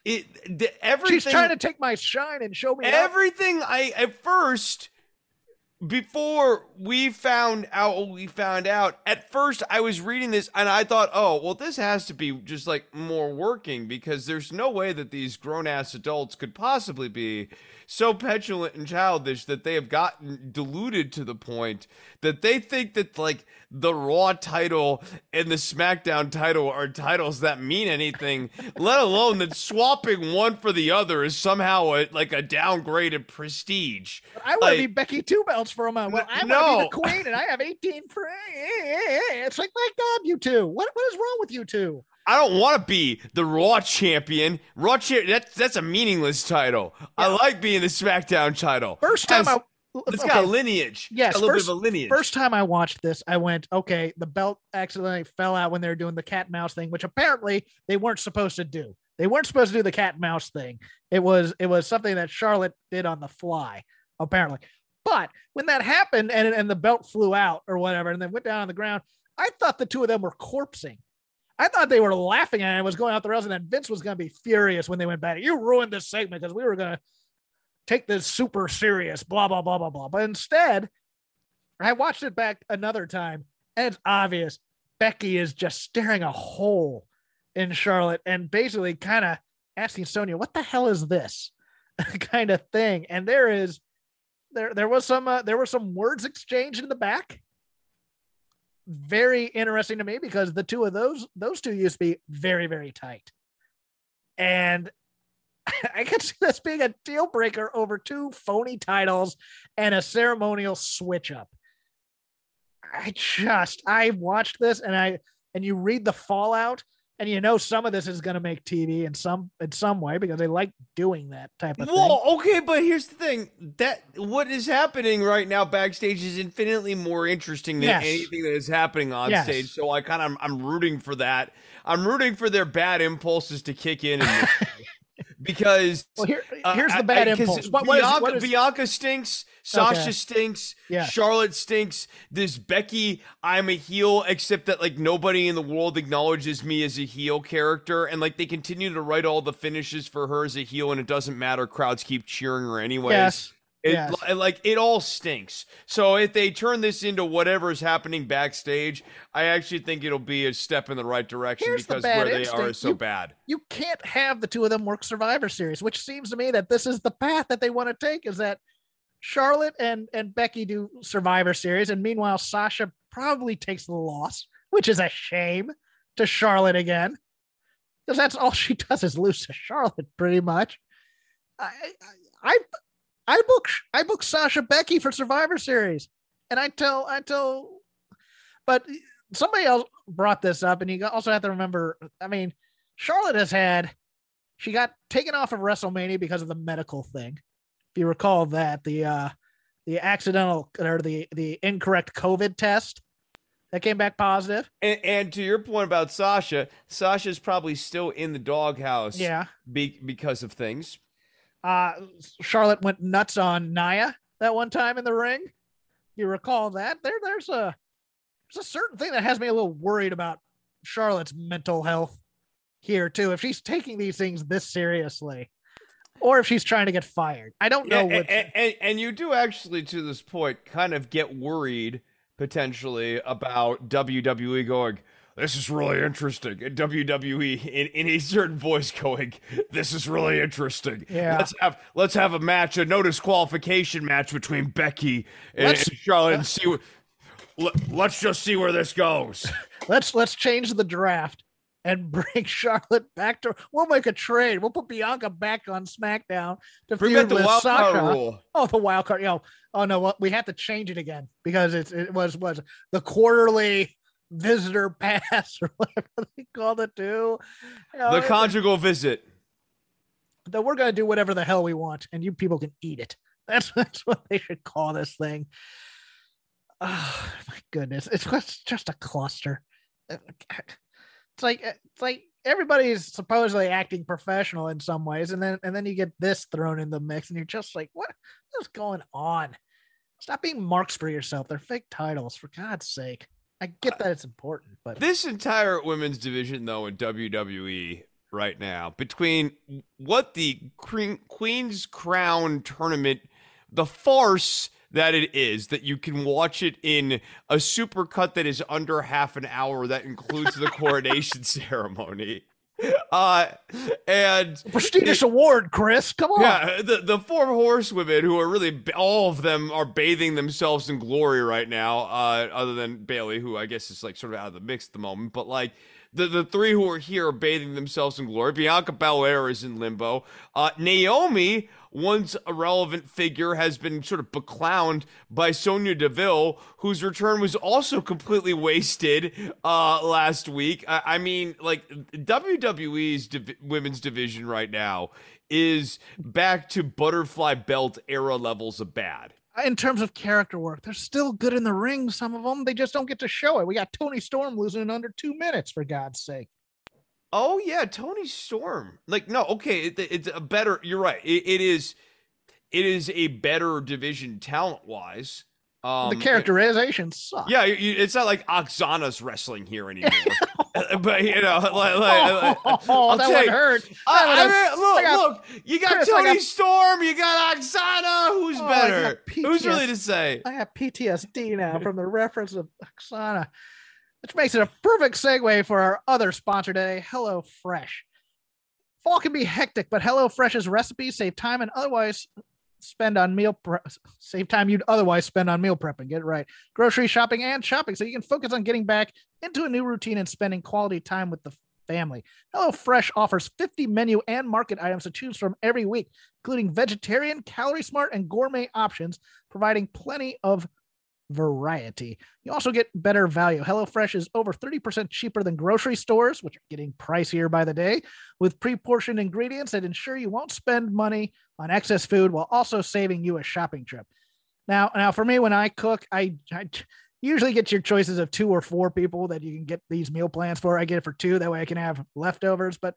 it. The, everything. She's trying to take my shine and show me everything. Up. I at first, before we found out, what we found out at first, I was reading this and I thought, oh, well, this has to be just like more working because there's no way that these grown ass adults could possibly be so petulant and childish that they have gotten deluded to the point that they think that like the Raw title and the SmackDown title are titles that mean anything, let alone that swapping one for the other is somehow a, like a downgraded prestige. But I want to like, be Becky Two Belts from a, well, I no. want to be the queen and I have eighteen friends. It's like, my God, you two. What, what is wrong with you two? I don't want to be the Raw champion. Raw champion, that's, that's a meaningless title. Yeah. I like being the SmackDown title. First time I... It's okay. got a lineage. Yes, got a little first, bit of a lineage. First time I watched this, I went, okay, the belt accidentally fell out when they were doing the cat and mouse thing, which apparently they weren't supposed to do. They weren't supposed to do the cat and mouse thing. It was it was something that Charlotte did on the fly, apparently. But when that happened and, and the belt flew out or whatever and then went down on the ground, I thought the two of them were corpsing. I thought they were laughing at it. It was going out the rails, and then Vince was going to be furious when they went back. You ruined this segment because we were going to take this super serious, blah, blah, blah, blah, blah. But instead, I watched it back another time, and it's obvious Becky is just staring a hole in Charlotte and basically kind of asking Sonya, what the hell is this kind of thing? And there is, there, there was some, uh, there were some words exchanged in the back. Very interesting to me because the two of those, those two used to be very, very tight. And I could see this being a deal breaker over two phony titles and a ceremonial switch up. I just, I watched this and I, and you read the fallout and you know, some of this is going to make T V in some, in some way because they like doing that type of thing. Well, okay. But here's the thing that what is happening right now backstage is infinitely more interesting than yes. anything that is happening on yes. stage. So I kind of, I'm, I'm rooting for that. I'm rooting for their bad impulses to kick in. And Because well, here, here's uh, the bad I, impulse. What, what Bianca, is, what is... Bianca stinks. Sasha okay. stinks. Yeah. Charlotte stinks. This Becky, I'm a heel, except that like nobody in the world acknowledges me as a heel character. And like they continue to write all the finishes for her as a heel and it doesn't matter. Crowds keep cheering her anyways. Yes. It, yes. Like it all stinks. So if they turn this into whatever is happening backstage, I actually think it'll be a step in the right direction. Here's because the where instinct. They are is so you, bad. You can't have the two of them work Survivor Series, which seems to me that this is the path that they want to take. Is that Charlotte and and Becky do Survivor Series, and meanwhile Sasha probably takes the loss, which is a shame to Charlotte again, because that's all she does is lose to Charlotte pretty much. I I. I I book I book Sasha Becky for Survivor Series, and I tell I tell, but somebody else brought this up, and you also have to remember. I mean, Charlotte has had she got taken off of WrestleMania because of the medical thing. If you recall that the uh, the accidental or the the incorrect COVID test that came back positive. And, and to your point about Sasha, Sasha's probably still in the doghouse, yeah, be, because of things. Uh, Charlotte went nuts on Nia that one time in the ring. You recall that? There, there's a there's a certain thing that has me a little worried about Charlotte's mental health here too. If she's taking these things this seriously, or if she's trying to get fired, I don't know. Yeah, what and, and, and you do actually, to this point, kind of get worried potentially about W W E going, this is really interesting. And W W E in, in a certain voice going, this is really interesting. Yeah. Let's have let's have a match, a no disqualification match between Becky and, and Charlotte and see what let, let's just see where this goes. Let's let's change the draft and bring Charlotte back to we'll make a trade. We'll put Bianca back on SmackDown to forget the wild Sasha. Card rule. Oh, the wild card. You know, oh no, well, we have to change it again because it's it was was the quarterly visitor pass or whatever they call it too. You know, the conjugal visit. That we're gonna do whatever the hell we want, and you people can eat it. That's that's what they should call this thing. Oh my goodness, it's just, just a cluster. It's like it's like everybody's supposedly acting professional in some ways, and then and then you get this thrown in the mix, and you're just like, what is going on? Stop being marks for yourself. They're fake titles, for God's sake. I get that it's important, but this entire women's division, though, in W W E right now, between what the Queen's Crown tournament, the farce that it is, that you can watch it in a supercut that is under half an hour, that includes the coronation ceremony. Uh, and a prestigious it, award, Chris. Come on. Yeah, the, the four horsewomen who are really, all of them are bathing themselves in glory right now, uh, other than Bailey, who I guess is like sort of out of the mix at the moment. But like The the three who are here are bathing themselves in glory. Bianca Belair is in limbo. Uh, Naomi, once a relevant figure, has been sort of beclowned by Sonya Deville, whose return was also completely wasted uh, last week. I, I mean, like, W W E's div- women's division right now is back to butterfly belt era levels of bad. In terms of character work, they're still good in the ring, some of them. They just don't get to show it. We got Toni Storm losing in under two minutes, for God's sake. Oh, yeah, Toni Storm. Like, no, okay, it, it's a better... You're right. It, it is It is a better division talent-wise. Um, the characterizations suck. Yeah, it's not like Oksana's wrestling here anymore. But, you know, like, like, like, oh, that would hurt. Uh, I mean, look, got, look, you got Chris, Toni got, Storm, you got Oksana. Who's oh, better? Who's really to say? I have P T S D now from the reference of Oksana, which makes it a perfect segue for our other sponsor today, HelloFresh. Fall can be hectic, but HelloFresh's recipes save time and otherwise... spend on meal prep, save time you'd otherwise spend on meal prepping. Get it right. Grocery shopping and shopping, so you can focus on getting back into a new routine and spending quality time with the family. HelloFresh offers fifty menu and market items to choose from every week, including vegetarian, calorie smart, and gourmet options, providing plenty of variety. You also get better value. HelloFresh is over thirty percent cheaper than grocery stores, which are getting pricier by the day, with pre-portioned ingredients that ensure you won't spend money on excess food while also saving you a shopping trip. Now, now for me, when I cook, I, I usually get your choices of two or four people that you can get these meal plans for. I get it for two. That way I can have leftovers, but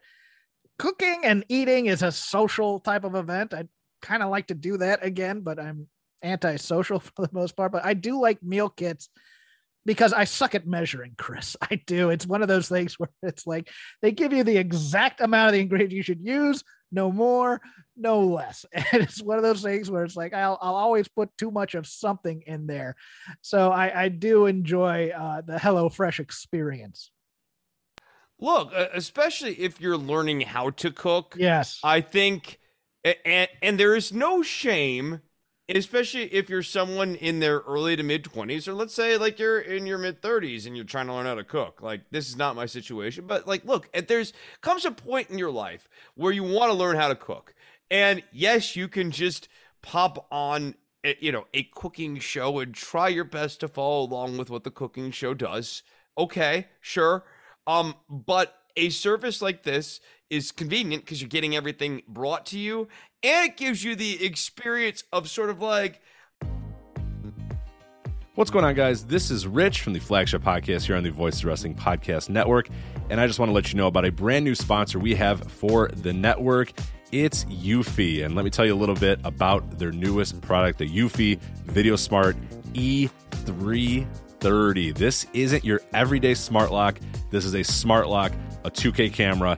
cooking and eating is a social type of event. I kind of like to do that again, but I'm antisocial for the most part, but I do like meal kits because I suck at measuring, Chris. I do. It's one of those things where it's like they give you the exact amount of the ingredient you should use, no more, no less. And it's one of those things where it's like I'll, I'll always put too much of something in there. So I, I do enjoy uh, the HelloFresh experience. Look, especially if you're learning how to cook. Yes, I think, and and there is no shame. Especially if you're someone in their early to mid twenties, or let's say like you're in your mid thirties and you're trying to learn how to cook. Like, this is not my situation, but like, look, there's comes a point in your life where you want to learn how to cook. And yes, you can just pop on, you know, a cooking show and try your best to follow along with what the cooking show does. Okay, sure. Um, but a service like this is convenient because you're getting everything brought to you, and it gives you the experience of sort of like... What's going on, guys? This is Rich from the flagship podcast here on the Voices of Wrestling Podcast Network, and I just want to let you know about a brand new sponsor we have for the network. It's Eufy, and let me tell you a little bit about their newest product, the Eufy VideoSmart E three thirty. This isn't your everyday smart lock. This is a smart lock, a two K camera,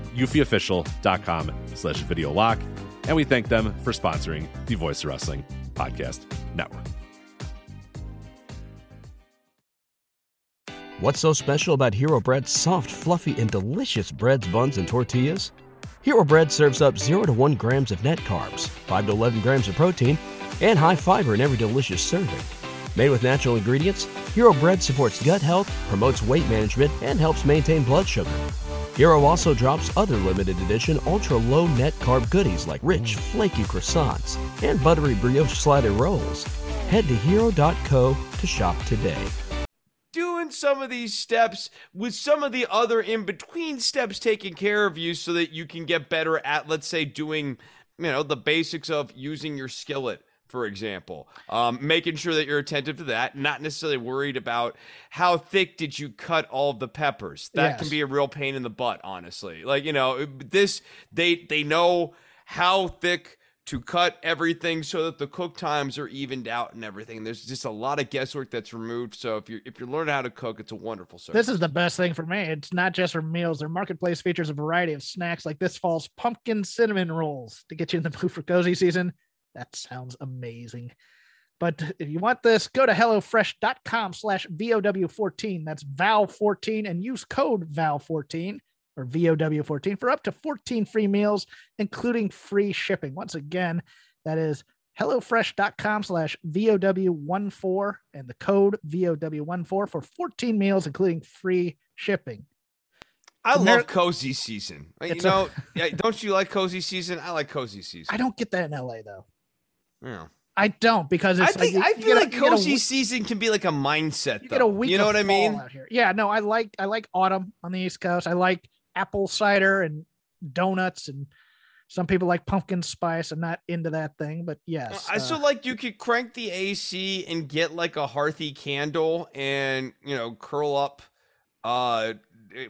eufy official dot com slash video lock. And we thank them for sponsoring the Voice of Wrestling Podcast Network. What's so special about Hero Bread's soft, fluffy, and delicious breads, buns, and tortillas? Hero Bread serves up zero to one grams of net carbs, five to eleven grams of protein, and high fiber in every delicious serving. Made with natural ingredients, Hero Bread supports gut health, promotes weight management, and helps maintain blood sugar. Hero also drops other limited edition ultra-low net carb goodies like rich, flaky croissants and buttery brioche slider rolls. Head to hero dot co to shop today. Doing some of these steps with some of the other in-between steps taken care of you so that you can get better at, let's say, doing, you know, the basics of using your skillet, for example, um, making sure that you're attentive to that, not necessarily worried about how thick did you cut all the peppers. That yes. can be a real pain in the butt, honestly. Like, you know, this, they, they know how thick to cut everything so that the cook times are evened out and everything. There's just a lot of guesswork that's removed. So if you're, if you're learning how to cook, it's a wonderful service. This is the best thing for me. It's not just for meals. Their marketplace features a variety of snacks like this fall's pumpkin cinnamon rolls to get you in the mood for cozy season. That sounds amazing. But if you want this, go to hello fresh dot com slash V O W fourteen. That's Val fourteen, and use code Val fourteen or V O W fourteen for up to fourteen free meals, including free shipping. Once again, that is hello fresh dot com slash V O W fourteen and the code V O W fourteen for fourteen meals, including free shipping. I Ameri- love cozy season. You it's know, a- don't you like cozy season? I like cozy season. I don't get that in L A though. Yeah, I don't because it's I think like, I feel like a, cozy a, season can be like a mindset. You though. Get a week. You know what I mean? Out here. Yeah, no, I like I like autumn on the East Coast. I like apple cider and donuts, and some people like pumpkin spice. I'm not into that thing, but yes, I uh, still like you could crank the A C and get like a hearthy candle, and you know, curl up. Uh.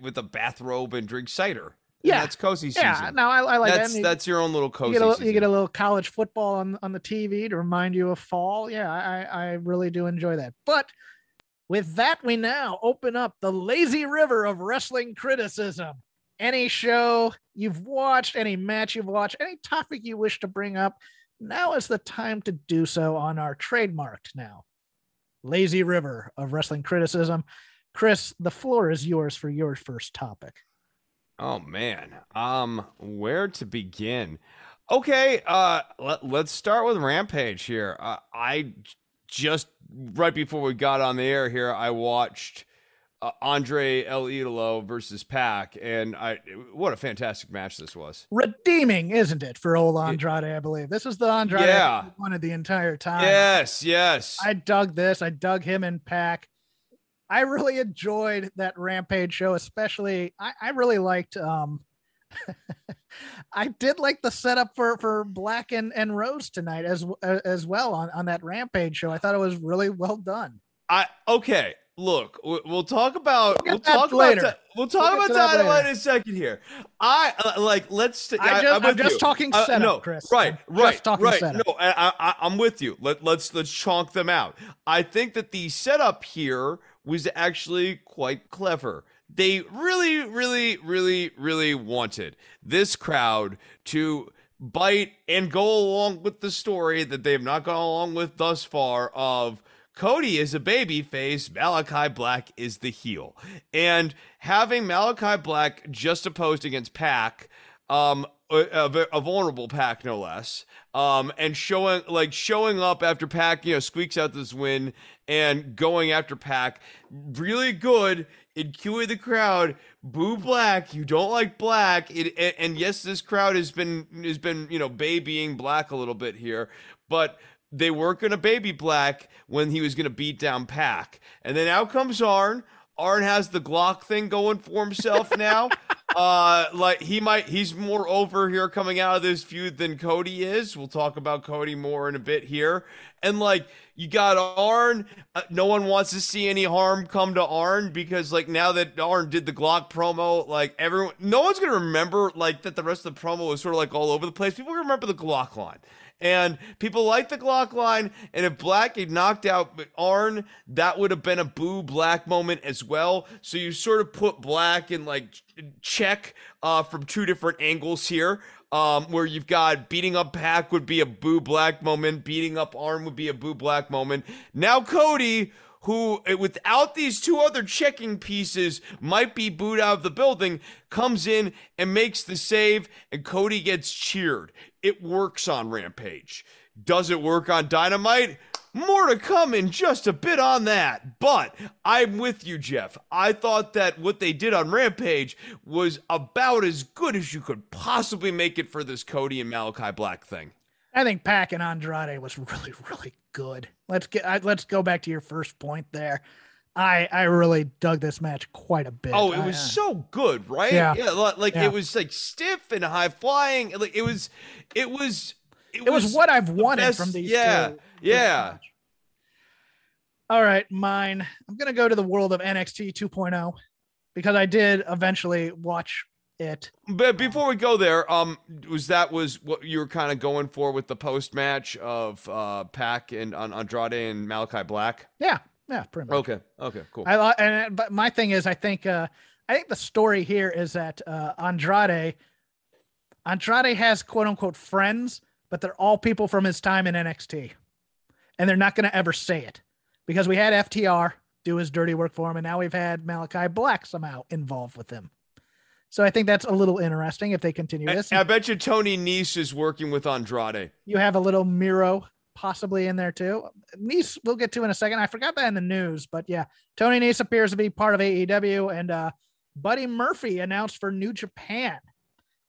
with a bathrobe and drink cider. Yeah. And that's cozy season. Yeah, no, I, I like that's, that. You, that's your own little cozy you get a, season. You get a little college football on, on the T V to remind you of fall. Yeah, I, I really do enjoy that. But with that, we now open up the lazy river of wrestling criticism. Any show you've watched, any match you've watched, any topic you wish to bring up, now is the time to do so on our trademarked now lazy river of wrestling criticism. Chris, the floor is yours for your first topic. Oh, man. Um, where to begin? Okay, uh, let, let's start with Rampage here. Uh, I just, right before we got on the air here, I watched uh, Andrade El Idolo versus Pac, and I what a fantastic match this was. Redeeming, isn't it, for old Andrade, I believe. This is the Andrade yeah. I wanted the entire time. Yes, yes. I dug this. I dug him and Pac. I really enjoyed that Rampage show, especially I, I really liked, um, I did like the setup for, for Black and, and Rose tonight as, as well on, on that Rampage show. I thought it was really well done. I, okay. Look, we'll talk about, we'll, we'll talk later. about, we'll talk we'll about Dynamite in a second here. I like, let's, I, I, just, I'm, I'm just you. talking setup, uh, no, Chris. Right, I'm right, right. Setup. No, I, I, I'm with you. Let, let's, let's chonk them out. I think that the setup here was actually quite clever. They really, really, really, really wanted this crowd to bite and go along with the story that they've not gone along with thus far of Cody is a babyface, Malakai Black is the heel. And having Malakai Black just opposed against Pac, um, a, a vulnerable Pac no less, um, and showing like showing up after Pac, you know, squeaks out this win and going after Pac, really good in cueing the crowd. Boo Black, you don't like Black, it, and, and yes, this crowd has been has been you know babying Black a little bit here, but they weren't gonna baby Black when he was gonna beat down Pac, and then out comes Arn. Arn has the Glock thing going for himself now. Uh, like he might, he's more over here coming out of this feud than Cody is. We'll talk about Cody more in a bit here. And like, you got Arn, uh, no one wants to see any harm come to Arn because like now that Arn did the Glock promo, like everyone, no one's going to remember like that the rest of the promo was sort of like all over the place. People remember the Glock line. And people like the clock line. And if Black had knocked out Arn, that would have been a boo Black moment as well. So you sort of put Black in like check uh, from two different angles here. Um, where you've got beating up Pac would be a boo Black moment. Beating up Arn would be a boo Black moment. Now Cody, who without these two other checking pieces might be booed out of the building, comes in and makes the save, and Cody gets cheered. It works on Rampage. Does it work on Dynamite? More to come in just a bit on that, but I'm with you, Jeff. I thought that what they did on Rampage was about as good as you could possibly make it for this Cody and Malakai Black thing. I think Pac and Andrade was really, really good. Let's get I, let's go back to your first point there. I I really dug this match quite a bit. Oh, it was I, so good, right? Yeah, yeah like yeah. It was like stiff and high flying. Like it was, it was, it, it was, was what I've wanted best, from these. Yeah, two, yeah. Two All right, mine. I'm gonna go to the world of N X T two point oh because I did eventually watch it. But before we go there, um, was that was what you were kind of going for with the post match of uh Pac and on Andrade and Malakai Black? Yeah, yeah, pretty much. Okay, okay, cool. I and but my thing is, I think, uh, I think the story here is that uh Andrade, Andrade has quote unquote friends, but they're all people from his time in N X T, and they're not going to ever say it because we had F T R do his dirty work for him, and now we've had Malakai Black somehow involved with him. So I think that's a little interesting if they continue this. I, I bet you Tony Nese is working with Andrade. You have a little Miro possibly in there too. Nese we'll get to in a second. I forgot that in the news, but yeah, Tony Nese appears to be part of A E W, and uh, Buddy Murphy announced for New Japan,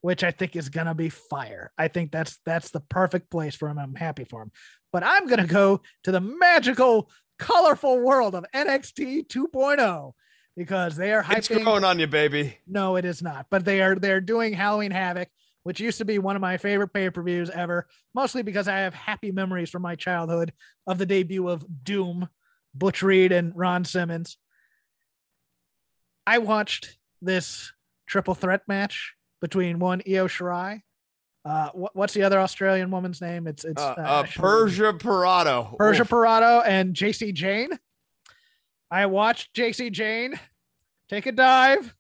which I think is going to be fire. I think that's, that's the perfect place for him. I'm happy for him, but I'm going to go to the magical, colorful world of N X T two point oh. Because they are hyping. It's growing on you, baby. No, it is not. But they are they're doing Halloween Havoc, which used to be one of my favorite pay-per-views ever, mostly because I have happy memories from my childhood of the debut of Doom, Butch Reed, and Ron Simmons. I watched this triple threat match between one Io Shirai. Uh, what, what's the other Australian woman's name? It's it's uh, uh, uh, Persia Parada. Persia Parada and Jacy Jayne. I watched Jacy Jayne take a dive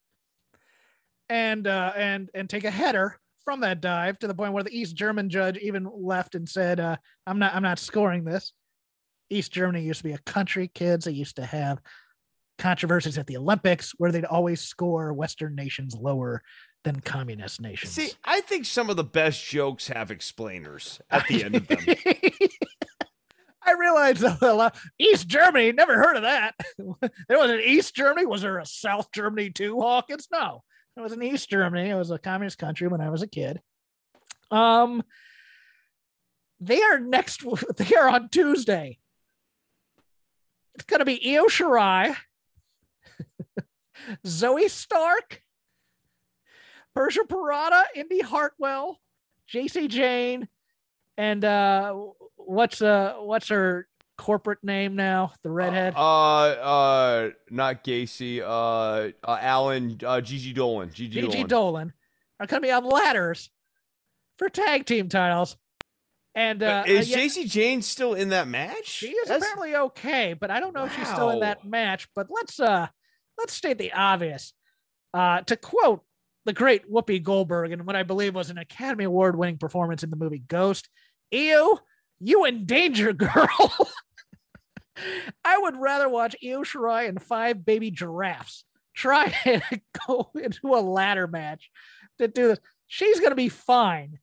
and uh, and and take a header from that dive to the point where the East German judge even left and said, uh, "I'm not, I'm not scoring this." East Germany used to be a country, kids. They used to have controversies at the Olympics where they'd always score Western nations lower than communist nations. See, I think some of the best jokes have explainers at the end of them. I realized that East Germany, never heard of that. There was an East Germany. Was there a South Germany too, Hawkins? No, it was an East Germany. It was a communist country when I was a kid. Um, they are next. They are on Tuesday. It's going to be Io Shirai, Zoe Stark, Persia Parada, Indy Hartwell, Jacy Jayne, and uh, what's uh what's her corporate name now? The redhead. Uh, uh, not Gacy. Uh, uh Alan. Uh, Gigi Dolan. Gigi, Gigi Dolan. Dolan are gonna be on ladders for tag team titles. And uh, is uh, yeah, Jacy Jayne still in that match? She is That's... apparently okay, but I don't know wow. if she's still in that match. But let's uh let's state the obvious. Uh, to quote the great Whoopi Goldberg, in what I believe was an Academy Award-winning performance in the movie Ghost. Ew, you in danger, girl. I would rather watch Io Shirai and five baby giraffes try and go into a ladder match to do this. She's going to be fine.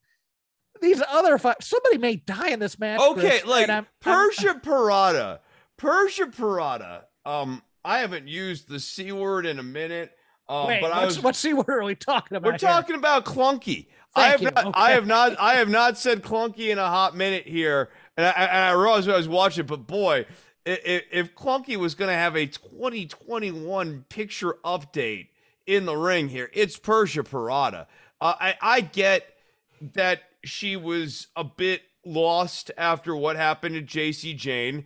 These other five, somebody may die in this match. Okay, Chris, like I'm, Persia I'm, Parada. Persia Parada. Um, I haven't used the C word in a minute. Um, Wait, but I was, what C word are we talking about? We're talking here? about clunky. I have, not, okay. I have not. I have not said clunky in a hot minute here, and I, and I realized when I was watching. But boy, if, if clunky was going to have a twenty twenty-one picture update in the ring here, it's Persia Parada. Uh, I I get that she was a bit lost after what happened to Jacy Jayne.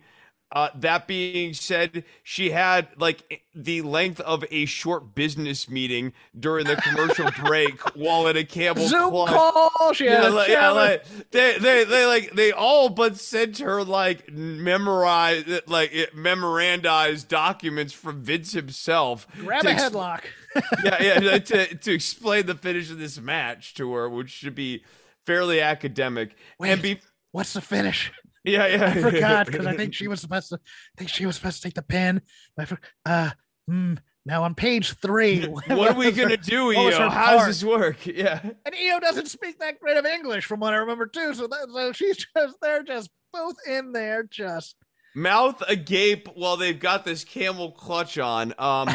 Uh, that being said, she had like the length of a short business meeting during the commercial break while at a Campbell Zoom club. Call. She had yeah, like, yeah, like, they, they, they, like, they all but sent her like memorize, like it, memorandized documents from Vince himself. Grab a exp- headlock. yeah, yeah, to to explain the finish of this match to her, which should be fairly academic. Wait, and be- what's the finish? Yeah, yeah. I forgot because I think she was supposed to. I think she was supposed to take the pin. Uh, mm, now on page three, what, what are we gonna her, do, Io? How does this work? Yeah, and Io doesn't speak that great of English, from what I remember too. So, that, so she's just they're just both in there, just mouth agape while they've got this camel clutch on. Um,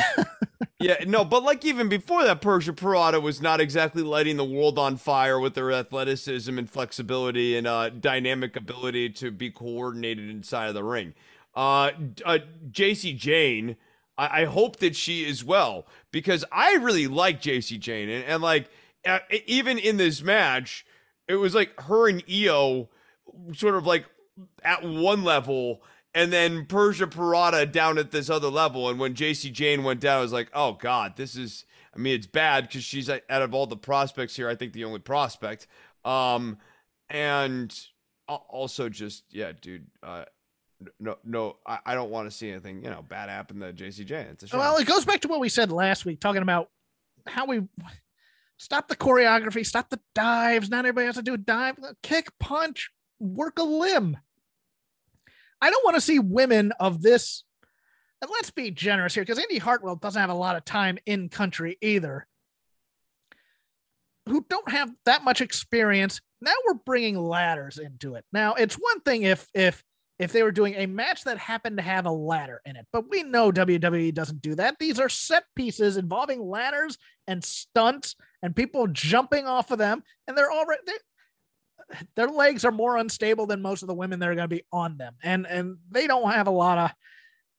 yeah, no, but like even before that, Persia Parada was not exactly lighting the world on fire with her athleticism and flexibility and uh, dynamic ability to be coordinated inside of the ring. Uh, uh, Jacy Jayne, I-, I hope that she is well, because I really like Jacy Jayne. And, and like, uh, even in this match, it was like her and Io sort of like at one level, and then Persia Parada down at this other level. And when Jacy Jayne went down, I was like, oh, God, this is, I mean, it's bad because she's, out of all the prospects here, I think the only prospect. Um, and also just, yeah, dude, uh, no, no, I, I don't want to see anything, you know, bad happen to Jacy Jayne. It's a shame. Well, it goes back to what we said last week, talking about how we stop the choreography, stop the dives. Not everybody has to do a dive, kick, punch, work a limb. I don't want to see women of this, and let's be generous here, because Indy Hartwell doesn't have a lot of time in country either, who don't have that much experience. Now we're bringing ladders into it. Now it's one thing if if if they were doing a match that happened to have a ladder in it, but we know W W E doesn't do that. These are set pieces involving ladders and stunts and people jumping off of them, and they're already. They're, Their legs are more unstable than most of the women that are going to be on them. And and they don't have a lot of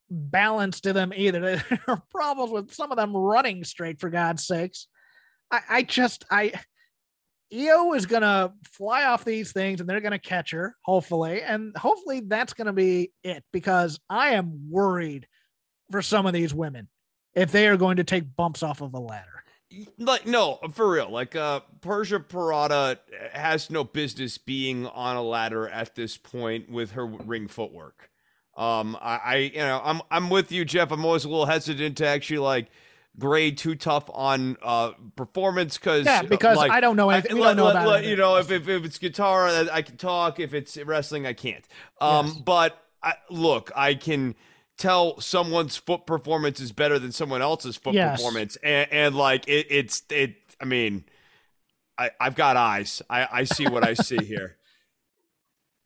balance to them either. There are problems with some of them running straight, for God's sakes. I, I just, I, Io is going to fly off these things and they're going to catch her, hopefully. And hopefully that's going to be it, because I am worried for some of these women if they are going to take bumps off of the ladder. Like, no, for real, like uh, Persia Parada has no business being on a ladder at this point with her ring footwork. Um, I, I, you know, I'm, I'm with you, Jeff. I'm always a little hesitant to actually like grade too tough on uh, performance. Cause yeah, because like, I don't know anything. We I, don't know let, about let, it. You know, if, if, if it's guitar, I, I can talk. If it's wrestling, I can't. Um, yes. But I, look, I can tell someone's foot performance is better than someone else's foot yes. performance. And, and like, it, it's, it, I mean, I, I've got eyes. I, I see what I see here.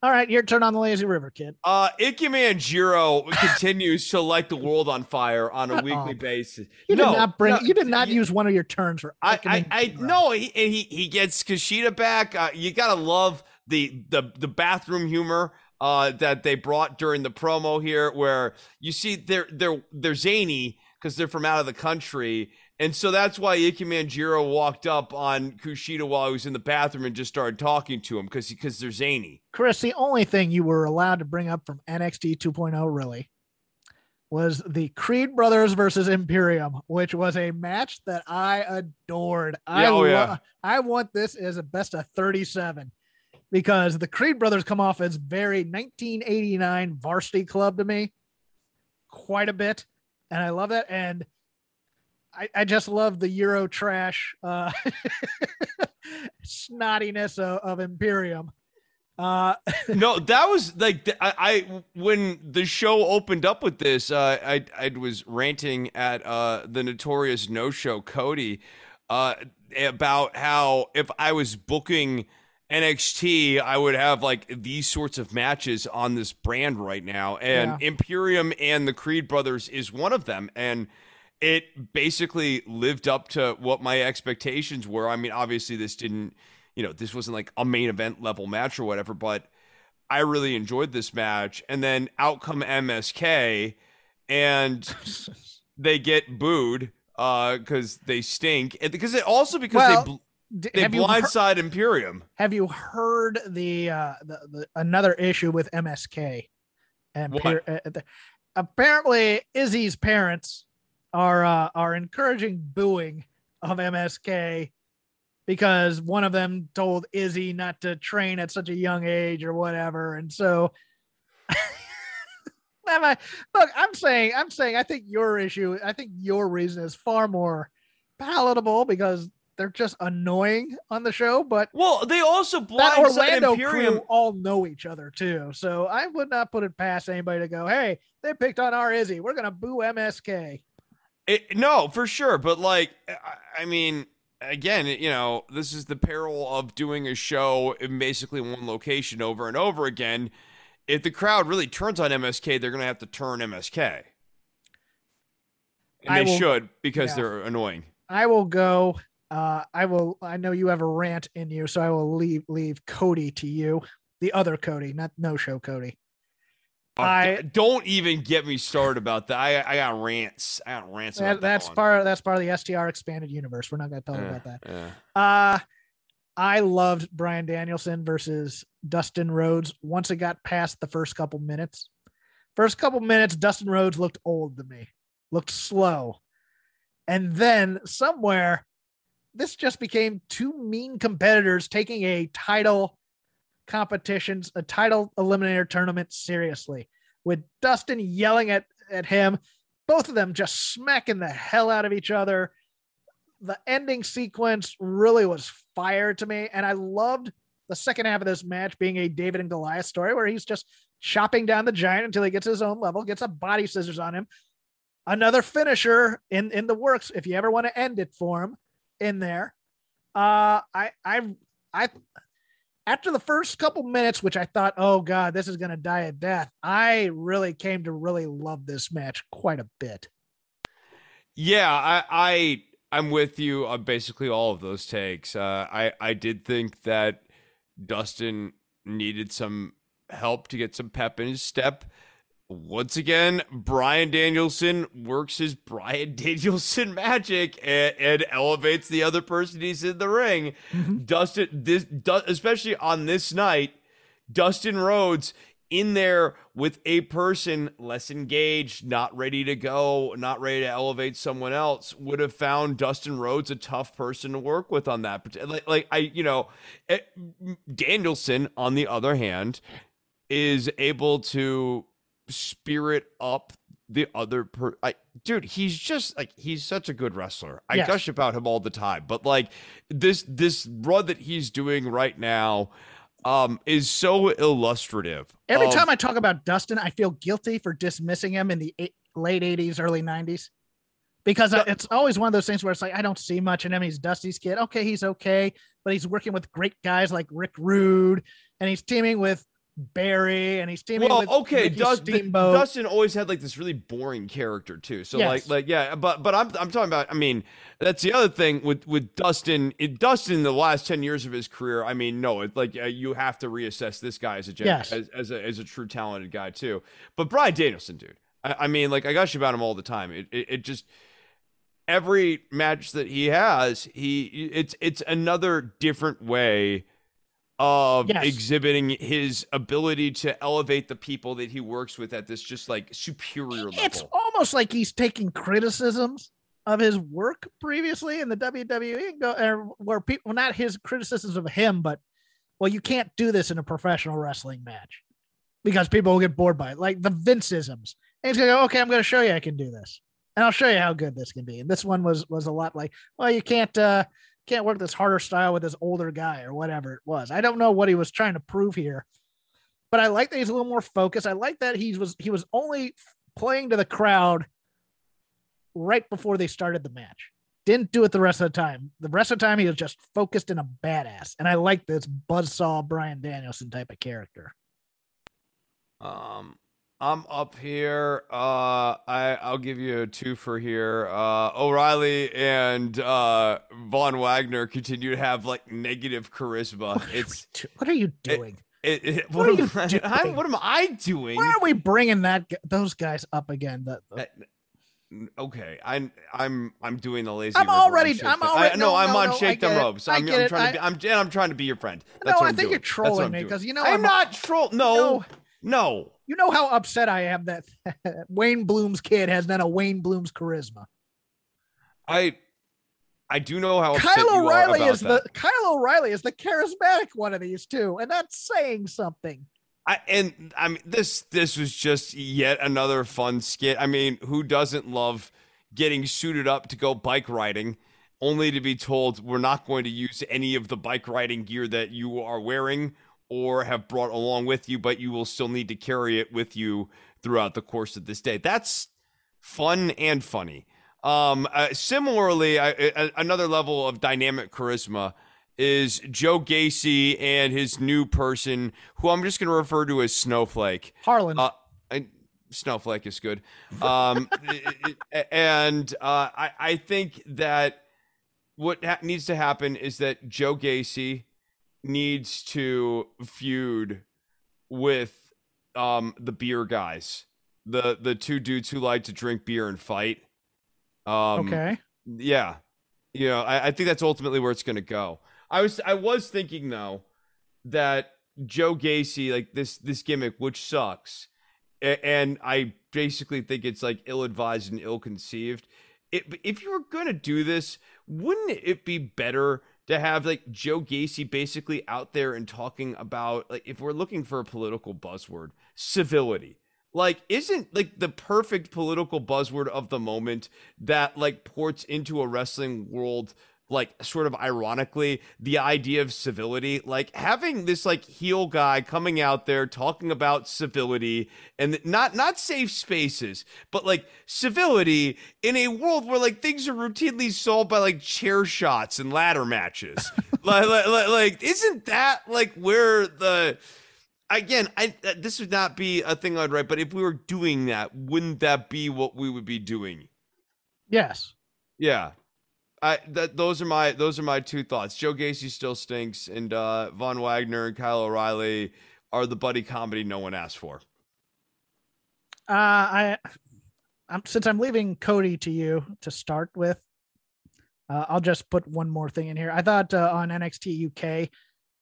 All right. Your turn on the lazy river, kid. Uh, Ikeman Jiro continues to light the world on fire on a uh-oh. weekly basis. You no, did not bring, no, you did not you, use one of your turns for, I, I, I no, he, he, he gets Kushida back. Uh, you gotta love the, the, the bathroom humor Uh, that they brought during the promo here, where you see they're they're they're zany because they're from out of the country, and so that's why Ikeman Jiro walked up on Kushida while he was in the bathroom and just started talking to him because because they're zany. Chris, the only thing you were allowed to bring up from N X T two point oh really was the Creed Brothers versus Imperium, which was a match that I adored. Yeah, I oh, lo- yeah. I want this as a best of thirty-seven. Because the Creed Brothers come off as very nineteen eighty-nine Varsity Club to me quite a bit. And I love that. And I, I just love the Euro trash uh, snottiness of, of Imperium. Uh, no, that was like, I, I, when the show opened up with this, uh, I, I was ranting at uh, the notorious no-show Cody uh, about how if I was booking N X T, I would have like these sorts of matches on this brand right now, and yeah. Imperium and the Creed Brothers is one of them, and it basically lived up to what my expectations were. I mean, obviously this didn't, you know, this wasn't like a main event level match or whatever, but I really enjoyed this match. And then out come M S K and they get booed uh because they stink, and because it also because well, they bl- They have blindside you heard, Imperium. Have you heard the, uh, the the another issue with M S K And per- uh, the- apparently Izzy's parents are uh, are encouraging booing of M S K because one of them told Izzy not to train at such a young age or whatever. And so am I, look, I'm saying, I'm saying, I think your issue, I think your reason is far more palatable because they're just annoying on the show. But well, they also that Orlando Imperium crew all know each other too. So I would not put it past anybody to go, hey, they picked on our Izzy, we're going to boo M S K. It, no, for sure. But like, I, I mean, again, you know, this is the peril of doing a show in basically one location over and over again. If the crowd really turns on M S K, they're going to have to turn M S K. And I they will, should because yeah. they're annoying. I will go. Uh, I will. I know you have a rant in you, so I will leave leave Cody to you. The other Cody, not no show Cody. Oh, I don't even get me started about that. I I got rants. I got rants. That, about that that's one. part. Of, that's part of the S T R expanded universe. We're not going to talk uh, about that. Uh, uh I loved Bryan Danielson versus Dustin Rhodes. Once it got past the first couple minutes, first couple minutes, Dustin Rhodes looked old to me, looked slow. And then somewhere, this just became two mean competitors taking a title competitions, a title eliminator tournament seriously, with Dustin yelling at, at him, both of them just smacking the hell out of each other. The ending sequence really was fire to me. And I loved the second half of this match being a David and Goliath story where he's just chopping down the giant until he gets his own level, gets a body scissors on him. Another finisher in, in the works. If you ever want to end it for him in there. Uh, I, I, I, after the first couple minutes, which I thought, oh God, this is going to die a death. I really came to really love this match quite a bit. Yeah. I, I, I'm with you on basically all of those takes. Uh, I, I did think that Dustin needed some help to get some pep in his step. Once again, Bryan Danielson works his Bryan Danielson magic and, and elevates the other person he's in the ring. Mm-hmm. Dustin, this, du- especially on this night, Dustin Rhodes in there with a person less engaged, not ready to go, not ready to elevate someone else, would have found Dustin Rhodes a tough person to work with on that. Like, like I, you know, it, Danielson, on the other hand, is able to spirit up the other per I, dude, he's just like, he's such a good wrestler. I yes. gush about him all the time, but like this, this run that he's doing right now, Um, is so illustrative. Every of, time I talk about Dustin, I feel guilty for dismissing him in the eight, late eighties, early nineties, because yeah. I, it's always one of those things where it's like, I don't see much in him. He's Dusty's kid. Okay, he's okay, but he's working with great guys like Rick Rude, and he's teaming with Barry, and he's teaming well, with okay. Dust, the, Dustin always had like this really boring character too. So yes. like, like yeah, but but I'm I'm talking about. I mean, that's the other thing with with Dustin. It, Dustin, the last ten years of his career. I mean, no, it's like uh, you have to reassess this guy as a gen- yes. as as a, as a true talented guy too. But Bryan Danielson, dude. I, I mean, like I gush about him all the time. It, it it just every match that he has, he it's it's another different way of yes. exhibiting his ability to elevate the people that he works with at this just like superior level. It's almost like he's taking criticisms of his work previously in the W W E and go where people, not his criticisms of him, but well, you can't do this in a professional wrestling match because people will get bored by it. Like the Vince-isms. And he's gonna go, okay, I'm going to show you I can do this, and I'll show you how good this can be. And this one was, was a lot like, well, you can't, uh, can't work this harder style with this older guy or whatever it was. I don't know what he was trying to prove here, but I like that he's a little more focused. I like that he was, he was only playing to the crowd right before they started the match. Didn't do it the rest of the time. The rest of the time, he was just focused in a badass. And I like this buzzsaw Bryan Danielson type of character. Um, I'm up here. Uh, I, I'll give you a two for here. Uh, O'Reilly and uh, Von Wagner continue to have like negative charisma. What it's are what are you doing? It, it, it, what, what are you am, doing? I, what am I doing? Why are we bringing that those guys up again? The, the... Uh, okay, I'm I'm I'm doing the lazy. I'm already. I'm already. I, no, no, I'm no, on no, Shake Them Ropes. I'm, I'm trying I, to. Be, I'm and I'm trying to be your friend. That's no, what I I'm think doing. You're trolling me because you know I'm, I'm not troll. No. no. No. You know how upset I am that Wayne Bloom's kid has none of Wayne Bloom's charisma. I I do know how upset Kyle O'Reilly you are about is that. the Kyle O'Reilly is the charismatic one of these two, and that's saying something. I and I mean this this was just yet another fun skit. I mean, who doesn't love getting suited up to go bike riding, only to be told we're not going to use any of the bike riding gear that you are wearing or have brought along with you, but you will still need to carry it with you throughout the course of this day. That's fun and funny. Um, uh, similarly, I, I, another level of dynamic charisma is Joe Gacy and his new person, who I'm just going to refer to as Snowflake. Harlan. Uh, I, Snowflake is good. Um, and uh, I, I think that what ha- needs to happen is that Joe Gacy needs to feud with um, the beer guys, the the two dudes who like to drink beer and fight. Um, okay. Yeah, you know, I, I think that's ultimately where it's going to go. I was I was thinking though that Joe Gacy, like this this gimmick, which sucks, and, and I basically think it's like ill advised and ill conceived. It, if you were going to do this, wouldn't it be better to have like Joe Gacy basically out there and talking about, like, if we're looking for a political buzzword, civility, like, isn't like the perfect political buzzword of the moment that like ports into a wrestling world, like sort of ironically, the idea of civility, like having this like heel guy coming out there talking about civility and not, not safe spaces, but like civility in a world where like things are routinely solved by like chair shots and ladder matches. like, like, like, isn't that like where the, again, I, this would not be a thing I'd write, but if we were doing that, wouldn't that be what we would be doing? Yes. Yeah. I, that those are my those are my two thoughts. Joe Gacy still stinks, and uh, Von Wagner and Kyle O'Reilly are the buddy comedy no one asked for. Uh, I, I'm since I'm leaving Cody to you to start with, uh, I'll just put one more thing in here. I thought uh, on N X T U K,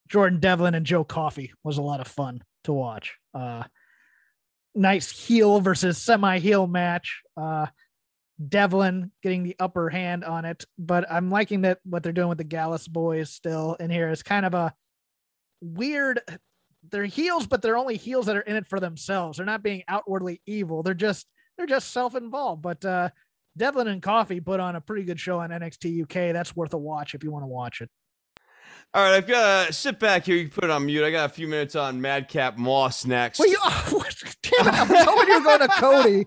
Jordan Devlin and Joe Coffey was a lot of fun to watch. Uh, nice heel versus semi heel match. Uh, Devlin getting the upper hand on it, but I'm liking that what they're doing with the Gallus boys still in here is kind of a weird, they're heels, but they're only heels that are in it for themselves. They're not being outwardly evil. They're just, they're just self-involved, but uh, Devlin and Coffey put on a pretty good show on N X T U K. That's worth a watch if you want to watch it. All right, I've got to sit back here. You can put it on mute. I got a few minutes on Madcap Moss next. Well, you, oh, damn it, I'm knowing you're going to Cody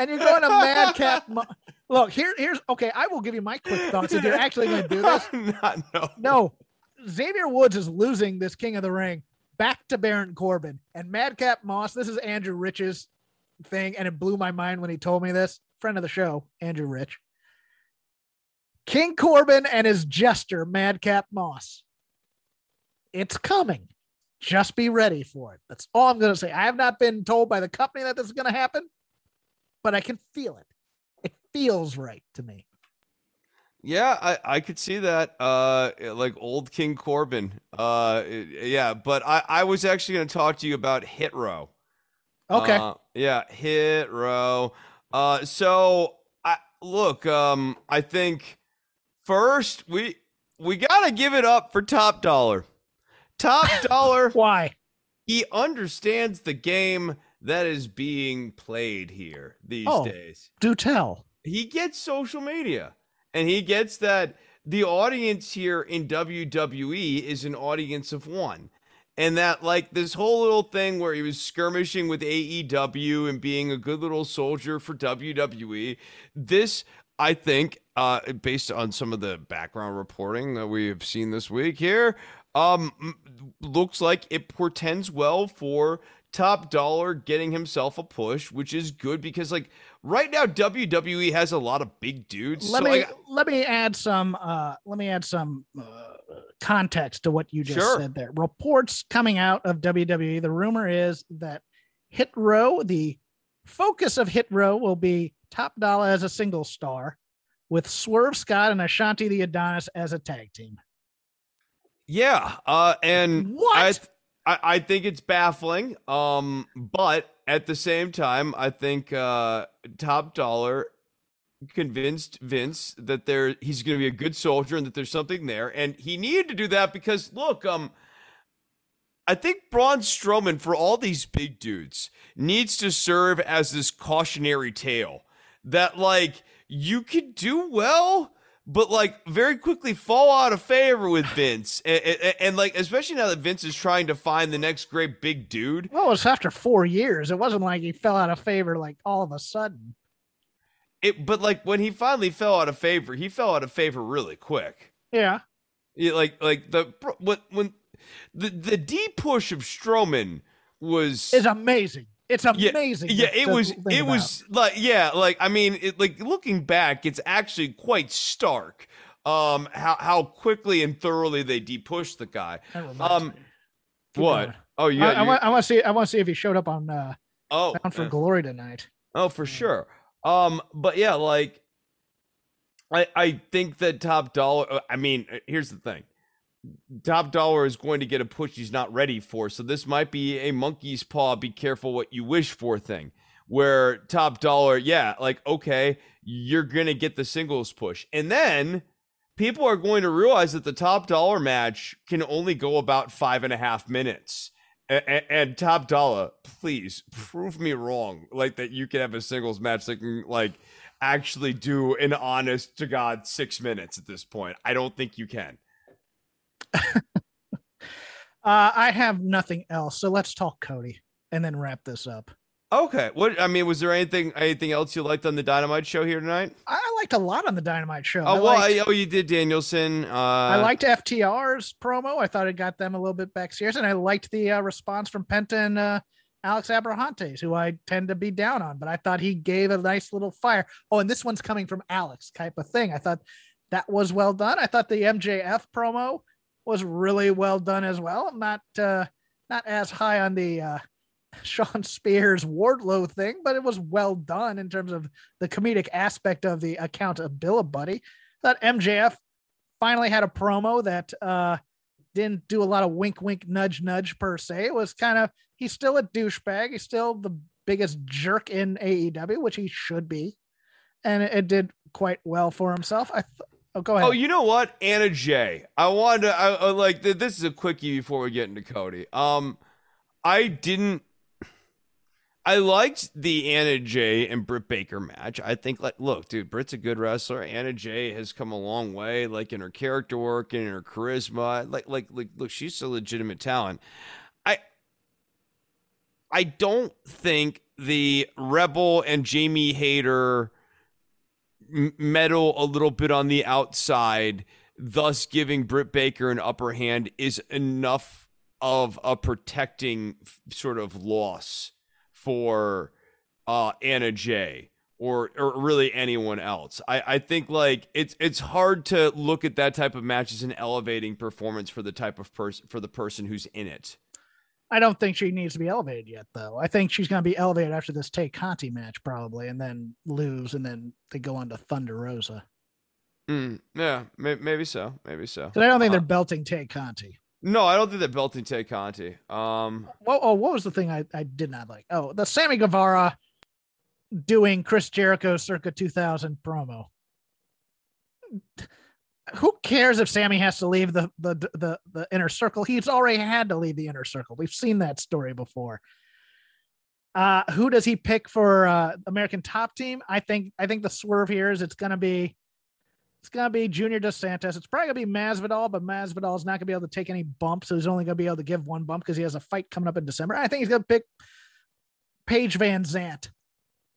and you're going to Madcap Moss. Look, here, here's, okay, I will give you my quick thoughts if you're actually going to do this. Not, no. no, Xavier Woods is losing this King of the Ring back to Baron Corbin. And Madcap Moss, this is Andrew Rich's thing, and it blew my mind when he told me this. Friend of the show, Andrew Rich. King Corbin and his jester, Madcap Moss. It's coming. Just be ready for it. That's all I'm going to say. I have not been told by the company that this is going to happen, but I can feel it. It feels right to me. Yeah, I, I could see that. Uh, like old King Corbin. Uh, yeah, but I, I was actually going to talk to you about Hit Row. Okay. Uh, yeah, Hit Row. Uh, so, I look, um, I think first we... We got to give it up for Top Dollar. Top Dollar. Why? He understands the game that is being played here these oh, days. Do tell. He gets social media, and he gets that the audience here in W W E is an audience of one. And that, like, this whole little thing where he was skirmishing with A E W and being a good little soldier for W W E, this, I think, Uh, based on some of the background reporting that we have seen this week here, um, looks like it portends well for Top Dollar getting himself a push, which is good because, like, right now W W E has a lot of big dudes. Let so me I, let me add some uh, let me add some uh, context to what you just sure. said there. Reports coming out of W W E. The rumor is that Hit Row, the focus of Hit Row, will be Top Dollar as a single star, with Swerve Scott and Ashanti the Adonis as a tag team. Yeah. Uh, and what? I, th- I, I think it's baffling, um, but at the same time, I think uh, Top Dollar convinced Vince that there he's going to be a good soldier and that there's something there, and he needed to do that because look, um, I think Braun Strowman, for all these big dudes, needs to serve as this cautionary tale that like you could do well, but like very quickly fall out of favor with Vince, and, and, and like especially now that Vince is trying to find the next great big dude. Well, it's after four years. It wasn't like he fell out of favor like all of a sudden. It, but like when he finally fell out of favor, he fell out of favor really quick. Yeah. Yeah, like like the what when the the D push of Strowman was is amazing. It's amazing. Yeah, yeah it was it about. was like yeah, like I mean, it, like looking back, it's actually quite stark um how how quickly and thoroughly they depushed the guy. Um what? Going. Oh yeah. I, I want I want to see I want to see if he showed up on uh oh, Bound for uh, Glory tonight. Oh, for yeah. sure. Um, but yeah, like I I think that Top Dollar, I mean, here's the thing. Top Dollar is going to get a push he's not ready for. So this might be a monkey's paw, be careful what you wish for thing, where Top Dollar, yeah, like, okay, you're going to get the singles push. And then people are going to realize that the Top Dollar match can only go about five and a half minutes. And Top Dollar, please prove me wrong. Like that you can have a singles match that can like actually do an honest to God six minutes at this point. I don't think you can. uh, I have nothing else. So let's talk Cody and then wrap this up. Okay. What I mean, was there anything anything else you liked on the Dynamite show here tonight? I liked a lot on the Dynamite show. Oh I well, liked, I, oh you did Danielson. Uh, I liked F T R's promo. I thought it got them a little bit back serious, and I liked the uh, response from Penta and uh, Alex Abrahantes, who I tend to be down on, but I thought he gave a nice little fire. Oh, and this one's coming from Alex type of thing. I thought that was well done. I thought the M J F promo was really well done as well. I'm not uh, not as high on the. Uh, Sean Spears Wardlow thing, but it was well done in terms of the comedic aspect of the account of Bilibuddy. That M J F finally had a promo that uh, didn't do a lot of wink, wink, nudge, nudge per se. It was kind of, he's still a douchebag. He's still the biggest jerk in A E W, which he should be. And it, it did quite well for himself. I th- Oh, go ahead. Oh, you know what? Anna Jay. I wanted to, I, I like, this is a quickie before we get into Cody. Um, I didn't, I liked the Anna Jay and Britt Baker match. I think, like, look, dude, Britt's a good wrestler. Anna Jay has come a long way, like in her character work and in her charisma. Like, like, like, look, she's a legitimate talent. I, I don't think the Rebel and Jamie Hayter meddle a little bit on the outside, thus giving Britt Baker an upper hand, is enough of a protecting sort of loss for uh, Anna Jay or or really anyone else. I, I think like it's it's hard to look at that type of match as an elevating performance for the type of person for the person who's in it. I don't think she needs to be elevated yet, though. I think she's going to be elevated after this Tay Conti match probably, and then lose, and then they go on to Thunder Rosa. Mm, yeah, may- maybe so, maybe so. But I don't think uh-huh. they're belting Tay Conti. No, I don't think they're belting Tay Conti. Um, well, oh, what was the thing I, I did not like? Oh, the Sammy Guevara doing Chris Jericho circa two thousand promo. Who cares if Sammy has to leave the, the, the, the inner circle? He's already had to leave the inner circle. We've seen that story before. Uh, who does he pick for uh, American Top Team? I think I think the swerve here is it's going to be It's going to be Junior Dos Santos. It's probably going to be Masvidal, but Masvidal is not going to be able to take any bumps. So he's only going to be able to give one bump because he has a fight coming up in December. I think he's going to pick Paige Van Zandt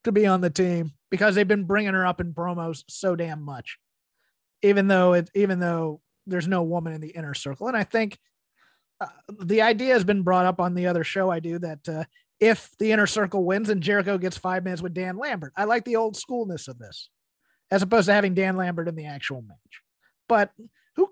to be on the team because they've been bringing her up in promos so damn much, even though it, even though there's no woman in the inner circle. And I think uh, the idea has been brought up on the other show I do that uh, if the inner circle wins and Jericho gets five minutes with Dan Lambert, I like the old schoolness of this, as opposed to having Dan Lambert in the actual match. But who?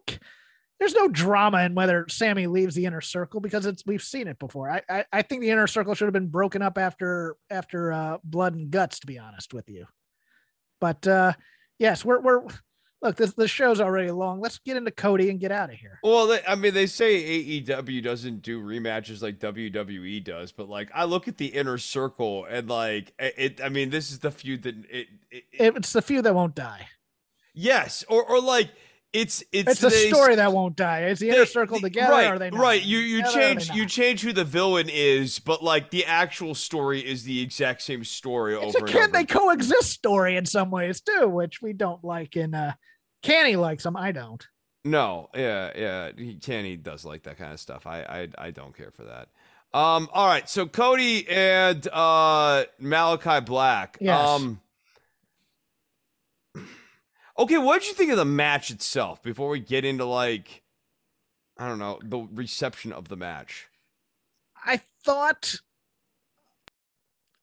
There's no drama in whether Sammy leaves the inner circle because it's we've seen it before. I I, I think the inner circle should have been broken up after after uh, Blood and Guts, to be honest with you. But uh, yes, we're we're look, this the show's already long. Let's get into Cody and get out of here. Well, they, I mean, they say A E W doesn't do rematches like W W E does, but like I look at the Inner Circle and like it. I mean, this is the feud that it. it, it it's the feud that won't die. Yes, or or like. It's it's, it's a they, story that won't die. It's the they, Inner Circle the, together. Right, or are they not? Right. You you together change you change who the villain is, but like the actual story is the exact same story. It's over a can they coexist story in some ways too, which we don't like. In uh, Canny likes them. I don't. No, yeah, yeah. Canny does like that kind of stuff. I I I don't care for that. Um. All right. So Cody and uh Malakai Black. Yes. Um. Okay, what did you think of the match itself before we get into, like, I don't know, the reception of the match? I thought,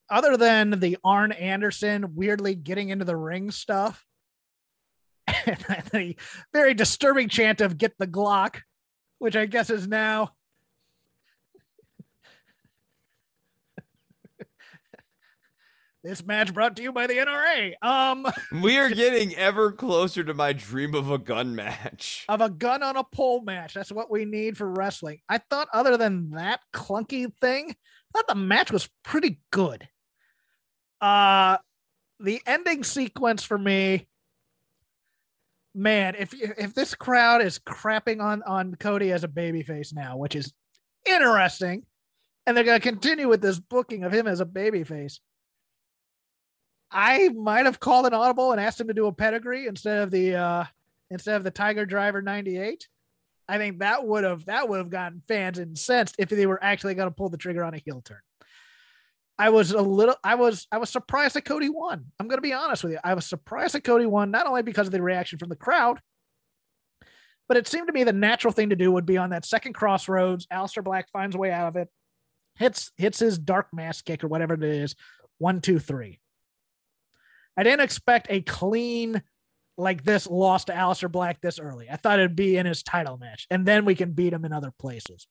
other than the Arn Anderson weirdly getting into the ring stuff, and the very disturbing chant of "get the Glock," which I guess is now... This match brought to you by the N R A. Um, we are getting ever closer to my dream of a gun match. Of a gun on a pole match. That's what we need for wrestling. I thought other than that clunky thing, I thought the match was pretty good. Uh, the ending sequence for me, man, if if this crowd is crapping on, on Cody as a babyface now, which is interesting, and they're going to continue with this booking of him as a babyface, I might have called an audible and asked him to do a pedigree instead of the uh, instead of the Tiger Driver ninety-eight. I think that would have that would have gotten fans incensed if they were actually going to pull the trigger on a heel turn. I was a little I was I was surprised that Cody won. I'm going to be honest with you. I was surprised that Cody won, not only because of the reaction from the crowd, but it seemed to me the natural thing to do would be on that second Crossroads. Aleister Black finds a way out of it, hits hits his dark mask kick or whatever it is. One, two, three. I didn't expect a clean like this loss to Aleister Black this early. I thought it'd be in his title match, and then we can beat him in other places.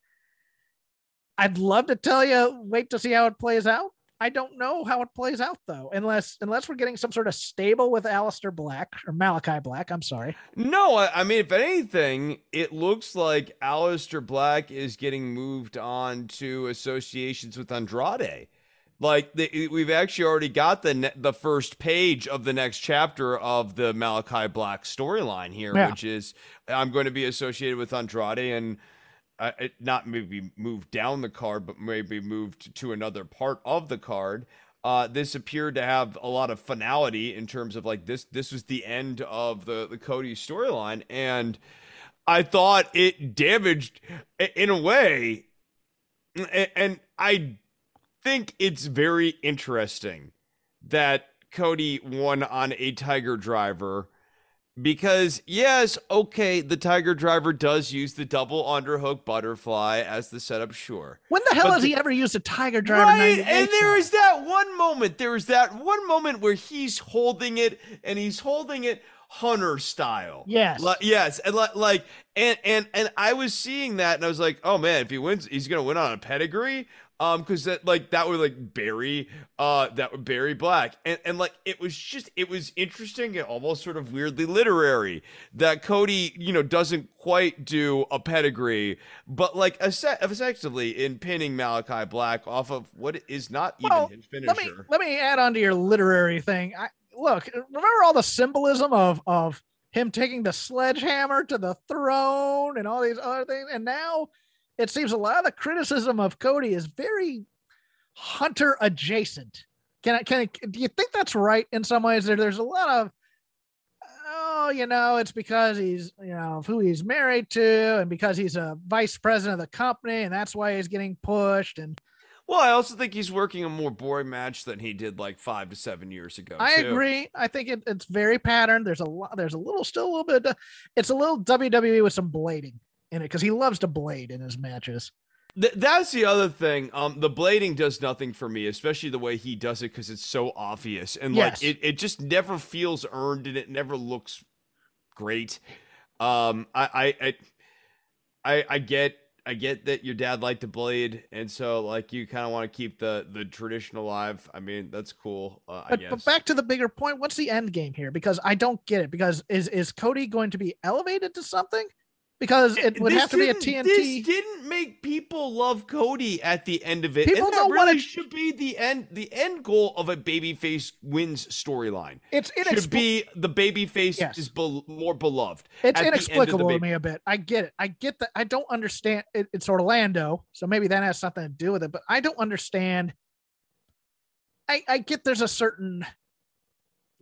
I'd love to tell you, wait to see how it plays out. I don't know how it plays out, though, unless unless we're getting some sort of stable with Aleister Black or Malakai Black. I'm sorry. No, I, I mean, if anything, it looks like Aleister Black is getting moved on to associations with Andrade. Like the, we've actually already got the ne- the first page of the next chapter of the Malakai Black storyline here, yeah. Which is I'm going to be associated with Andrade and uh, not maybe moved down the card, but maybe moved to another part of the card. Uh, this appeared to have a lot of finality in terms of like this. This was the end of the the Cody storyline, and I thought it damaged in a way, and, and I. I think it's very interesting that Cody won on a Tiger Driver because, yes, okay, the Tiger Driver does use the double underhook butterfly as the setup, sure. When the hell but has the, he ever used a Tiger Driver? Right, and there is that one moment, there is that one moment where he's holding it, and he's holding it Hunter style. Yes. Like, yes. And like, and, and, and I was seeing that, and I was like, oh, man, if he wins, he's going to win on a pedigree. Um, because that like that would like bury uh that would bury Black. And and like it was just it was interesting and almost sort of weirdly literary that Cody, you know, doesn't quite do a pedigree, but like a set effectively in pinning Malakai Black off of what is not even well, his finisher. Let me, let me add on to your literary thing. I look, remember all the symbolism of of him taking the sledgehammer to the throne and all these other things, and now it seems a lot of the criticism of Cody is very Hunter adjacent. Can I, can I, do you think that's right in some ways? There, there's a lot of, oh, you know, it's because he's, you know, who he's married to and because he's a vice president of the company and that's why he's getting pushed. And well, I also think he's working a more boring match than he did like five to seven years ago. I too. agree. I think it, it's very patterned. There's a lot, there's a little, still a little bit, of, it's a little W W E with some blading in it because he loves to blade in his matches. Th- that's the other thing. Um, the blading does nothing for me, especially the way he does it because it's so obvious and yes. like it, it just never feels earned and it never looks great. Um, I I I, I, I get I get that your dad liked to bleed, and so like you kind of want to keep the the tradition alive. I mean, that's cool. Uh, but, I guess. But back to the bigger point, what's the end game here? Because I don't get it. Because is is Cody going to be elevated to something? Because it would this have to be a T N T. This didn't make people love Cody at the end of it. People and that don't really want it should be the end. The end goal of a babyface wins storyline. It's inexplicable. Should be the babyface yes. is be more beloved. It's inexplicable to me a bit. I get it. I get that. I don't understand. It, it's Orlando, so maybe that has something to do with it. But I don't understand. I, I get there's a certain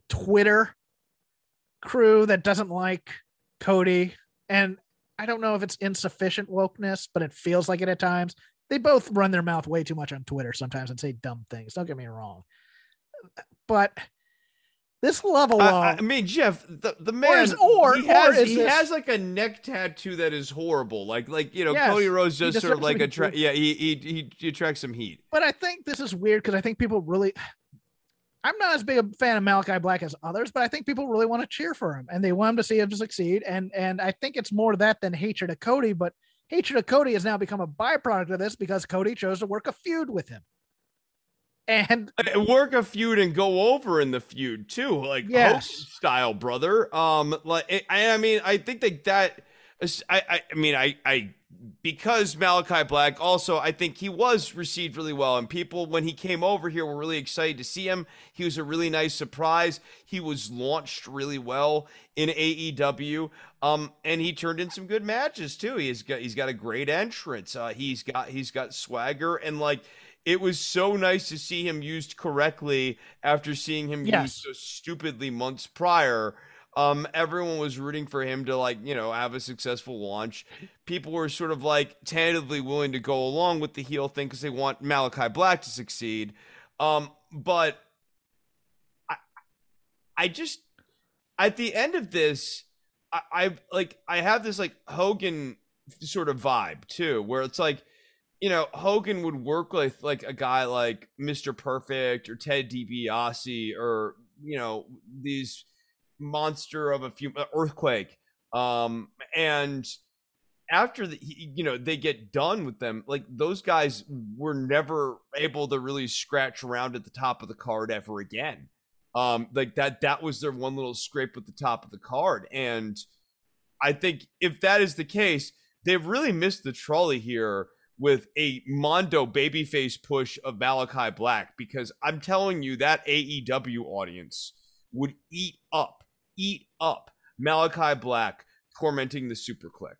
Twitter crew that doesn't like Cody, and I don't know if it's insufficient wokeness, but it feels like it at times. They both run their mouth way too much on Twitter sometimes and say dumb things. Don't get me wrong. But this level of... I, I mean, Jeff, the, the man... Or, is, or, he, has, or is he has like a neck tattoo that is horrible. Like, like you know, yes, Cody Rhodes just sort of like a... Tra yeah, he, he, he attracts some heat. But I think this is weird because I think people really... I'm not as big a fan of Malakai Black as others, but I think people really want to cheer for him and they want him to see him succeed. And, and I think it's more that than hatred of Cody, but hatred of Cody has now become a byproduct of this because Cody chose to work a feud with him and work a feud and go over in the feud too. Like yes. host style, brother. Um, like, I, I mean, I think that that, I, I mean, I, I, because Malakai Black also, I think he was received really well, and people when he came over here were really excited to see him. He was a really nice surprise. He was launched really well in A E W, um, and he turned in some good matches too. He's got he's got a great entrance. Uh, he's got he's got swagger, and like it was so nice to see him used correctly after seeing him yes. used so stupidly months prior. Um, everyone was rooting for him to like, you know, have a successful launch. People were sort of like tentatively willing to go along with the heel thing because they want Malakai Black to succeed. Um, but I, I just, at the end of this, I, I like, I have this like Hogan sort of vibe too, where it's like, you know, Hogan would work with like a guy like Mister Perfect or Ted DiBiase or, you know, these monster of a few earthquake um and after the you know they get done with them, like those guys were never able to really scratch around at the top of the card ever again. Um like that that was their one little scrape with the top of the card, and I think if that is the case, they've really missed the trolley here with a Mondo babyface push of Malakai Black, because I'm telling you that A E W audience would eat up eat up Malakai Black tormenting the Super Click.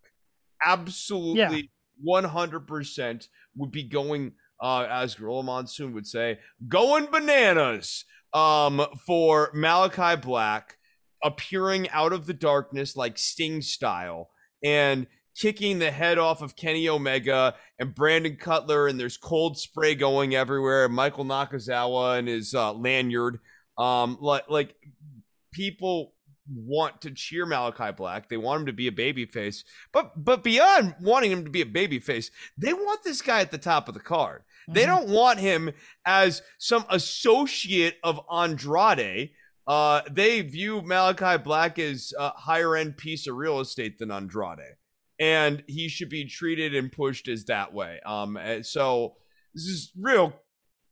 Absolutely, one hundred percent yeah. would be going, uh, as Gorilla Monsoon would say, going bananas um, for Malakai Black appearing out of the darkness like Sting style and kicking the head off of Kenny Omega and Brandon Cutler, and there's cold spray going everywhere, and Michael Nakazawa and his uh, lanyard. Um, like, like people want to cheer Malakai Black. They want him to be a babyface, but, but beyond wanting him to be a babyface, they want this guy at the top of the card. Mm-hmm. They don't want him as some associate of Andrade. Uh, they view Malakai Black as a higher end piece of real estate than Andrade, and he should be treated and pushed as that way. Um, and so this is real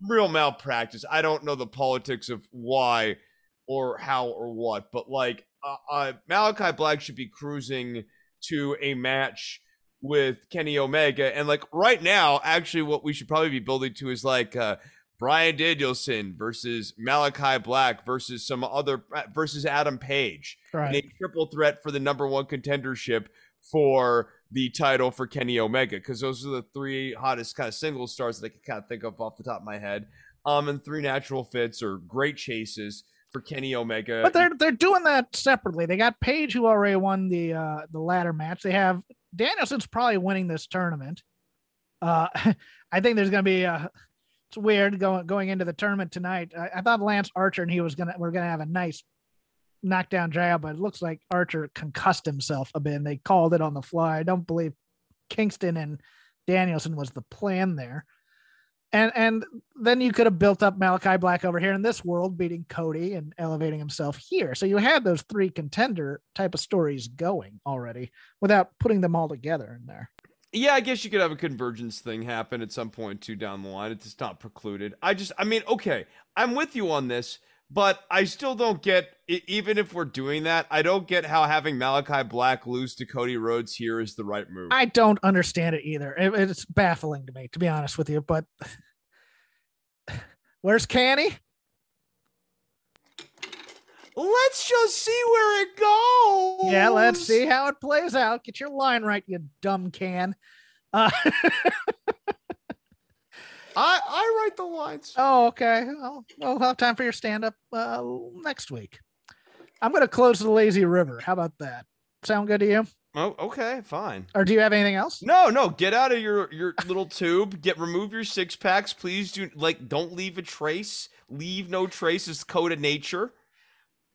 real malpractice. I don't know the politics of why or how or what, but like uh, uh, Malakai Black should be cruising to a match with Kenny Omega. And like right now, actually what we should probably be building to is like uh, Bryan Danielson versus Malakai Black versus some other versus Adam Page. Right. And a triple threat for the number one contendership for the title for Kenny Omega, because those are the three hottest kind of single stars that I can kind of think of off the top of my head. Um, and three natural fits or great chases for Kenny Omega. But they're they're doing that separately. They got Page, who already won the uh, the ladder match. They have Danielson's probably winning this tournament. Uh, I think there's going to be a, it's weird going going into the tournament tonight. I, I thought Lance Archer and he was gonna we're gonna have a nice knockdown jab, but it looks like Archer concussed himself a bit and they called it on the fly. I don't believe Kingston and Danielson was the plan there. And and then you could have built up Malakai Black over here in this world, beating Cody and elevating himself here. So you had those three contender type of stories going already without putting them all together in there. Yeah, I guess you could have a convergence thing happen at some point, too, down the line. It's just not precluded. I just, I mean, okay, I'm with you on this, but I still don't get, even if we're doing that, I don't get how having Malakai Black lose to Cody Rhodes here is the right move. I don't understand it either. It, it's baffling to me, to be honest with you, but where's Canny? Let's just see where it goes. Yeah, let's see how it plays out. Get your line right, you dumb can. Uh, I I write the lines. Oh, okay. Well, we'll have time for your stand-up uh, next week. I'm going to close the lazy river. How about that? Sound good to you? Oh, okay, fine. Or do you have anything else? No, no. Get out of your, your little tube. Get remove your six packs. Please do like don't leave a trace. Leave no trace is code of nature.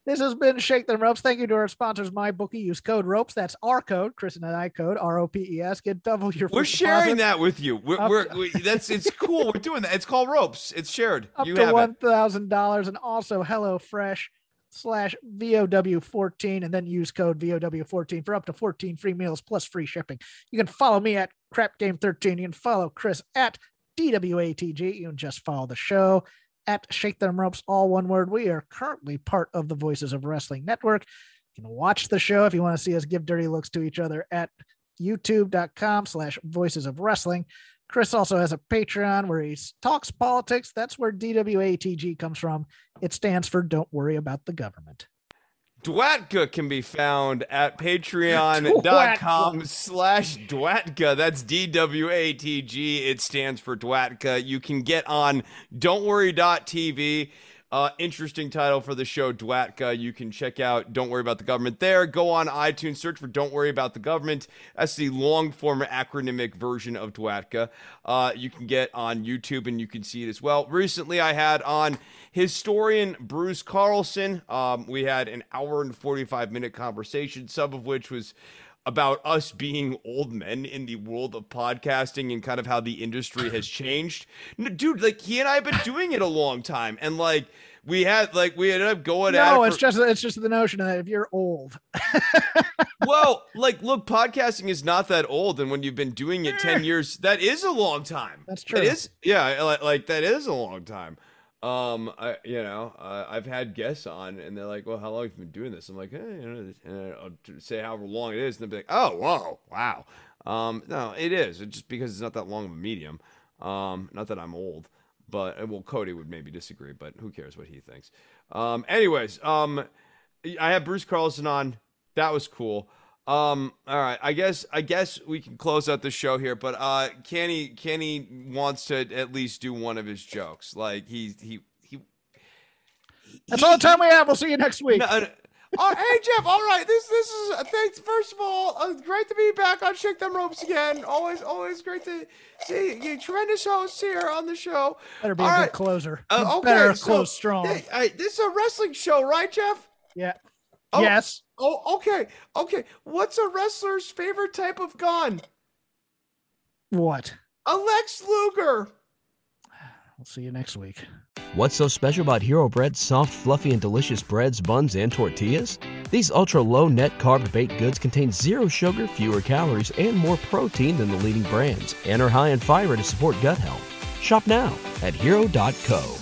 This has been Shake Them Ropes. Thank you to our sponsors, MyBookie. Use code ROPES. That's our code, Chris and I code, R O P E S. Get double your We're sharing deposit. That with you. We're, we're we, that's it's cool. We're doing that. It's called ROPES. It's shared. Up you to one thousand dollars and also HelloFresh slash V O W fourteen and then use code V O W fourteen for up to fourteen free meals plus free shipping. You can follow me at Crap Game thirteen. You can follow Chris at D W A T G. You can just follow the show at Shake Them Ropes, all one word. We are currently part of the Voices of Wrestling Network. You can watch the show if you want to see us give dirty looks to each other at youtube.com slash Voices of Wrestling. Chris also has a Patreon where he talks politics. That's where D W A T G comes from. It stands for Don't Worry About the Government. Dwatka can be found at patreon.com slash Dwatka. That's D W A T G. It stands for Dwatka. You can get on don't worry dot t v. Uh, interesting title for the show, Dwatka. You can check out Don't Worry About the Government there. Go on iTunes, search for Don't Worry About the Government. That's the long-form acronymic version of Dwatka. Uh, you can get on YouTube, and you can see it as well. Recently, I had on historian Bruce Carlson. Um, we had an hour and forty-five minute conversation, some of which was about us being old men in the world of podcasting and kind of how the industry has changed. No, dude, like he and I have been doing it a long time. And like we had like we ended up going no, at No, it it's for- just it's just the notion that if you're old. Well, like look, podcasting is not that old, and when you've been doing it ten years, that is a long time. That's true. It is. Yeah, like, like that is a long time. Um, I, you know, uh, I've had guests on and they're like, well, how long have you been doing this? I'm like, eh, you know, I'll say however long it is. And they'll be like, oh, whoa, wow. Um, no, it is. It's just because it's not that long of a medium. Um, not that I'm old, but well, Cody would maybe disagree, but who cares what he thinks? Um, anyways, um, I had Bruce Carlson on. That was cool. Um, all right, I guess, I guess we can close out the show here, but, uh, Kenny, Kenny wants to at least do one of his jokes. Like he, he, he, he that's all the time we have. We'll see you next week. No, no. Oh, hey Jeff. All right. This, this is uh, thanks. First of all, uh, great to be back on Shake Them Ropes again. Always, always great to see you. Tremendous hosts here on the show. Better be all a right. good closer. Uh, okay, better so, close strong. Hey, hey, this is a wrestling show, right, Jeff? Yeah. Oh, yes. Oh, okay. Okay. What's a wrestler's favorite type of gun? What? A Lex Luger. We'll see you next week. What's so special about Hero Bread's soft, fluffy, and delicious breads, buns, and tortillas? These ultra-low net-carb baked goods contain zero sugar, fewer calories, and more protein than the leading brands, and are high in fiber to support gut health. Shop now at Hero dot co.